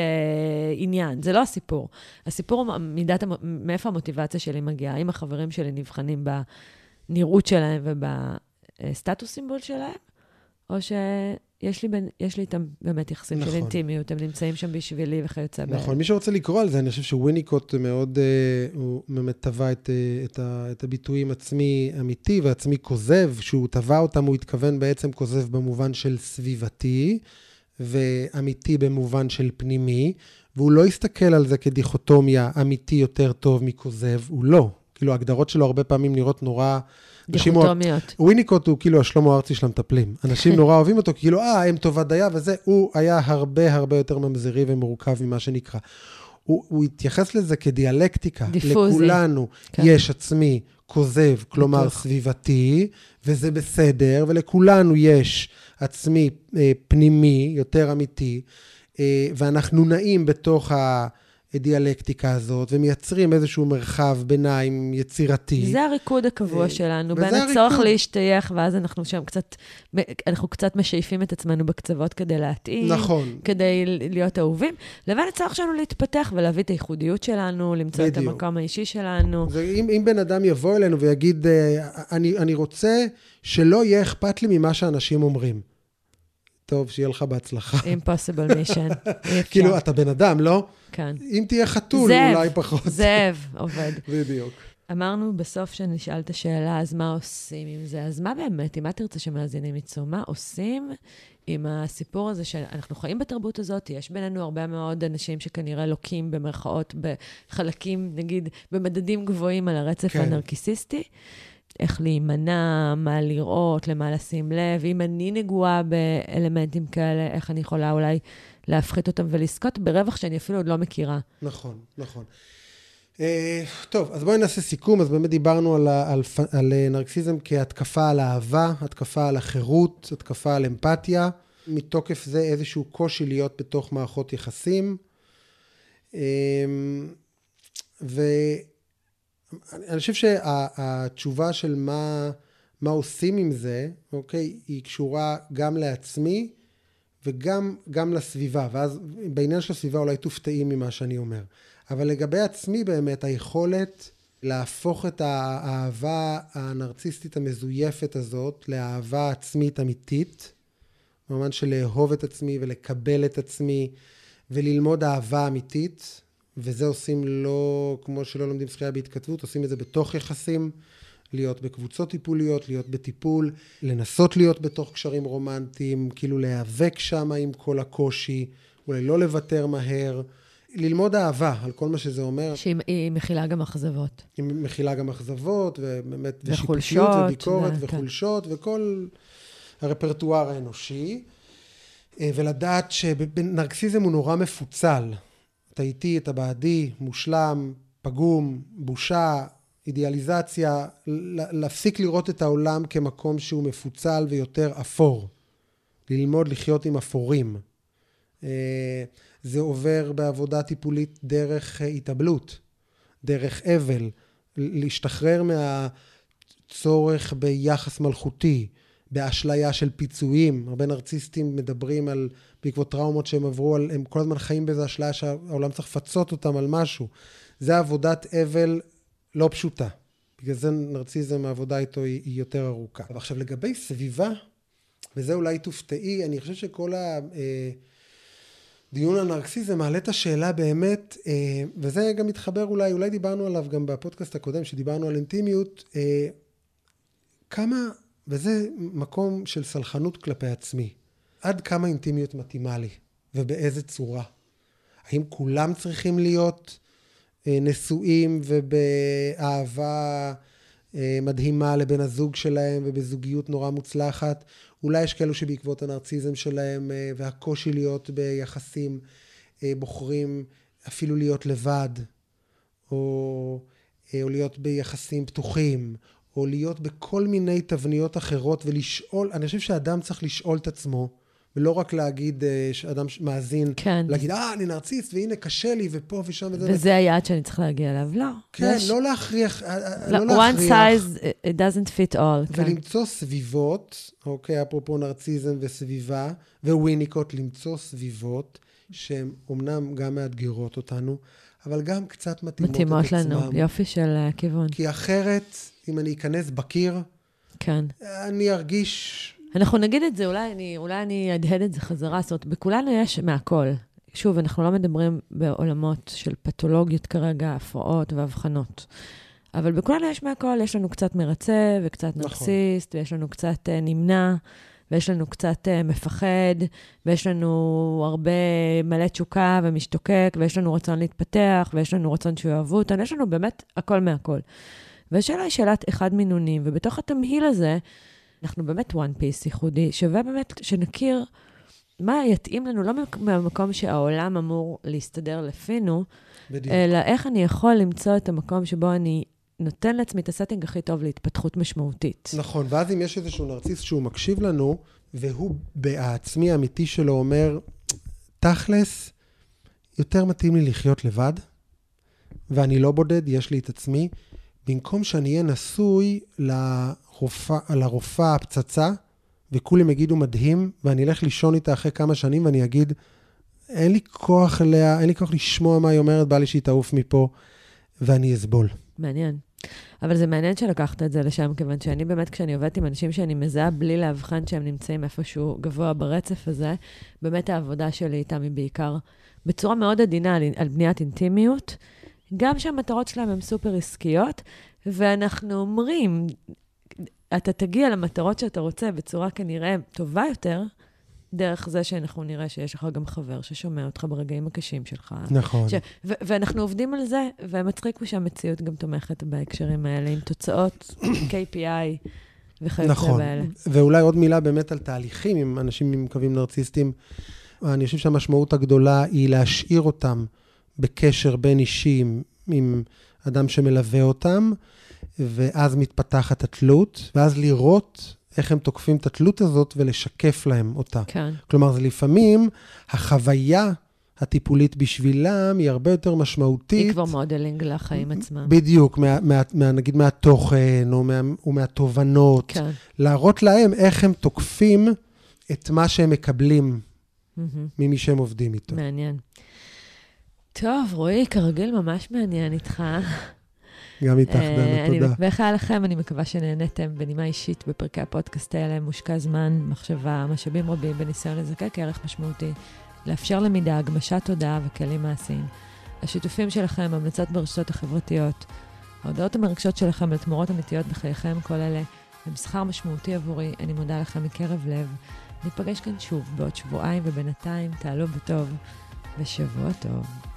עניין. זה לא הסיפור. הסיפור הוא מאיפה המוטיבציה שלי מגיעה, האם החברים שלי נבחנים בנראות שלהם ובסטטוס סימבול שלהם, או ש... יש לי איתם באמת יחסים של אינטימיות, הם נמצאים שם בשבילי וכיוצא בהם. נכון, מי שרוצה לקרוא על זה, אני חושב שוויניקוט מאוד, הוא באמת טבע את הביטויים עצמי אמיתי ועצמי כוזב, שהוא טבע אותם, הוא התכוון בעצם כוזב במובן של סביבתי, ואמיתי במובן של פנימי, והוא לא הסתכל על זה כדיכוטומיה, אמיתי יותר טוב מכוזב, הוא לא. כאילו, ההגדרות שלו הרבה פעמים נראות נורא... דיכוטומיות. וויניקוט הוא כאילו השלמה הארצי של המטפלים. אנשים נורא אוהבים אותו, כאילו, הם טובה דיה, וזה, הוא היה הרבה הרבה יותר ממזרי ומורכב ממה שנקרא. הוא התייחס לזה כדיאלקטיקה. דיפוזי. לכולנו כן. יש עצמי כוזב, כלומר בטוח. סביבתי, וזה בסדר, ולכולנו יש עצמי פנימי, יותר אמיתי, ואנחנו נעים בתוך הדיאלקטיקה הזאת, ומייצרים איזשהו מרחב ביניים יצירתי. זה הריקוד הקבוע שלנו, בין הצורך להשתייך, ואז אנחנו שם קצת, אנחנו קצת משייפים את עצמנו בקצוות כדי להתאים, נכון. כדי להיות אהובים, לבין הצורך שלנו להתפתח ולהביא את הייחודיות שלנו, למצוא בדיוק. את המקום האישי שלנו. אם בן אדם יבוא אלינו ויגיד, אני רוצה שלא יהיה אכפת לי ממה שאנשים אומרים. טוב, שיהיה לך בהצלחה. Impossible mission. כאילו, אתה בן אדם, לא? כן. אם תהיה חתול, אולי פחות. זאב, עובד. בדיוק. אמרנו בסוף שנשאל את השאלה, אז מה עושים עם זה? אז מה באמת, אם מה תרצה שמאזינים יצאו, מה עושים עם הסיפור הזה שאנחנו חיים בתרבות הזאת? יש בינינו הרבה מאוד אנשים שכנראה לוקים במרכאות, בחלקים, נגיד, במדדים גבוהים על הרצף הנרקיסיסטי. איך להימנע, מה לראות, למה לשים לב, אם אני נגועה באלמנטים כאלה, איך אני יכולה אולי להפחית אותם ולזכות ברווח שאני אפילו עוד לא מכירה. נכון, נכון. טוב, אז בואי נעשה סיכום, אז באמת דיברנו על נרקסיזם כהתקפה על אהבה, התקפה על החירות, התקפה על אמפתיה, מתוקף זה איזשהו קושי להיות בתוך מערכות יחסים, אני חושב שהתשובה של מה עושים עם זה, אוקיי, היא קשורה גם לעצמי וגם לסביבה, ואז בעניין של הסביבה אולי תופתעים ממה שאני אומר. אבל לגבי עצמי באמת, היכולת להפוך את האהבה הנרציסטית המזויפת הזאת לאהבה עצמית אמיתית, במובן של לאהוב את עצמי ולקבל את עצמי וללמוד אהבה אמיתית, וזה עושים לא, כמו שלא לומדים שחייה בהתכתבות, עושים את זה בתוך יחסים, להיות בקבוצות טיפוליות, להיות בטיפול, לנסות להיות בתוך קשרים רומנטיים, כאילו להיאבק שם עם כל הקושי, אולי לא לוותר מהר, ללמוד אהבה על כל מה שזה אומר. שהיא מכילה גם אכזבות. היא מכילה גם אכזבות, ובאמת, ושיפוטיות וביקורת וחולשות, וכל הרפרטואר האנושי, ולדעת שנרקסיזם הוא נורא מפוצל, אתה איתי, אתה בעדי, מושלם, פגום, בושה, אידיאליזציה, להפסיק לראות את העולם כמקום שהוא מפוצל ויותר אפור. ללמוד לחיות עם אפורים. זה עובר בעבודה טיפולית דרך התאבלות, דרך אבל, להשתחרר מהצורך ביחס מלכותי, באשליה של פיצויים. הרבה נרציסטים מדברים על, בעקבות טראומות שהם עברו, הם כל הזמן חיים באיזו אשליה שהעולם צריך לפצות אותם על משהו. זה עבודת אבל לא פשוטה. בגלל זה נרציזם, העבודה איתו היא יותר ארוכה. אבל עכשיו לגבי סביבה, וזה אולי תופתעי, אני חושב שכל הדיון הנרקסיזם מעלה את השאלה באמת, וזה גם מתחבר אולי דיברנו עליו גם בפודקאסט הקודם, שדיברנו על אינטימיות, כמה... וזה מקום של סלחנות כלפי עצמי. עד כמה אינטימיות מתאימה לי, ובאיזה צורה. האם כולם צריכים להיות נשואים ובאהבה מדהימה לבן הזוג שלהם, ובזוגיות נורא מוצלחת? אולי יש כאלו שבעקבות הנרציזם שלהם, והקושי להיות ביחסים, בוחרים אפילו להיות לבד, או להיות ביחסים פתוחים, או להיות בכל מיני תבניות אחרות, ולשאול, אני חושב שאדם צריך לשאול את עצמו, ולא רק להגיד, שאדם מאזין, כן. להגיד, אני נרציסט, והנה קשה לי, ופה ושם וזה. וזה היעד שאני צריך להגיע אליו, לא. כן, יש... לא להכריח. One size doesn't fit all. ולמצוא סביבות, אוקיי, אפרופו נרציזם וסביבה, וויניקוט, למצוא סביבות, שהן אומנם גם מאתגרות אותנו, אבל גם קצת מתאימות את עצמם. לנו, יופי של כיוון. כי אחרת... אם אני אכנס בקיר, כן. אני ארגיש... אנחנו נגיד את זה, אולי אני אדהד את זה חזרה, זאת אומרת, בכולנו יש מהכל. שוב, אנחנו לא מדברים בעולמות של פתולוגיות כרגע, הפרעות והבחנות. אבל בכולנו יש מהכל, יש לנו קצת מרצה וקצת נרקסיסט, ויש לנו קצת נמנע, ויש לנו קצת מפחד, ויש לנו הרבה מלא תשוקה ומשתוקק, ויש לנו רצון להתפתח, ויש לנו רצון שאוהבו אותנו, יש לנו באמת הכל מהכל. והשאלה היא שאלת אחד מינונים, ובתוך התמהיל הזה, אנחנו באמת וואן פייס ייחודי, שווה באמת שנכיר מה יתאים לנו, לא מהמקום שהעולם אמור להסתדר לפינו, בדיוק. אלא איך אני יכול למצוא את המקום שבו אני נותן לעצמי את הסטינג הכי טוב להתפתחות משמעותית. נכון, ואז אם יש איזשהו נרציס שהוא מקשיב לנו, והוא בעצמי האמיתי שלו אומר, תכלס, יותר מתאים לי לחיות לבד, ואני לא בודד, יש לי את עצמי, במקום שאני אהיה נשוי לרופאה הפצצה, וכולם יגידו מדהים, ואני אלך לישון איתה אחרי כמה שנים, ואני אגיד, אין לי כוח אליה, אין לי כוח לשמוע מה היא אומרת, בא לי שהיא תעוף מפה, ואני אסבול. מעניין. אבל זה מעניין שלקחת את זה לשם, כיוון שאני באמת, כשאני עובדת עם אנשים שאני מזהה בלי להבחן שהם נמצאים איפשהו גבוה ברצף הזה, באמת העבודה שלי איתם היא בעיקר בצורה מאוד עדינה על בניית אינטימיות, גם שהמטרות שלהם הן סופר עסקיות, ואנחנו אומרים, אתה תגיע למטרות שאתה רוצה בצורה כנראה טובה יותר, דרך זה שאנחנו נראה שיש לך גם חבר ששומע אותך ברגעים הקשים שלך. נכון. ואנחנו עובדים על זה, ומצחיק הוא שהמציאות גם תומכת בהקשרים האלה, עם תוצאות KPI וכיוצא נכון. באלה. ואולי עוד מילה באמת על תהליכים עם אנשים עם קווים נרציסטיים. אני חושב שהמשמעות הגדולה היא להשאיר אותם בקשר בין אישים עם אדם שמלווה אותם, ואז מתפתחת התלות, ואז לראות איך הם תוקפים את התלות הזאת ולשקף להם אותה. כן. כלומר, זה לפעמים החוויה הטיפולית בשבילם היא הרבה יותר משמעותית. היא כבר מודלינג לחיים עצמם. בדיוק, נגיד מהתוכן או מהתובנות. כן. להראות להם איך הם תוקפים את מה שהם מקבלים ממי שהם עובדים איתו. מעניין. טוב, רועי, כרגיל ממש מעניין איתך. גם איתך, דנה, תודה. אני מקווה לכם, אני מקווה שנהנתם בנימה אישית בפרקי הפודקאסט האלה, מושקע זמן, מחשבה, משאבים רבים, בניסיון לזקק ערך משמעותי, לאפשר למידה, הגמשת תודעה וכלים מעשיים. השיתופים שלכם, המלצות ברשתות החברתיות, ההודעות המרגשות שלכם על תמורות אמיתיות בחייכם, כל אלה, הם שכר משמעותי עבורי, אני מודה לכם מקרב לב. ניפגש כאן שוב בעוד שבועיים, ובינתיים תעלו בטוב ושבוע טוב.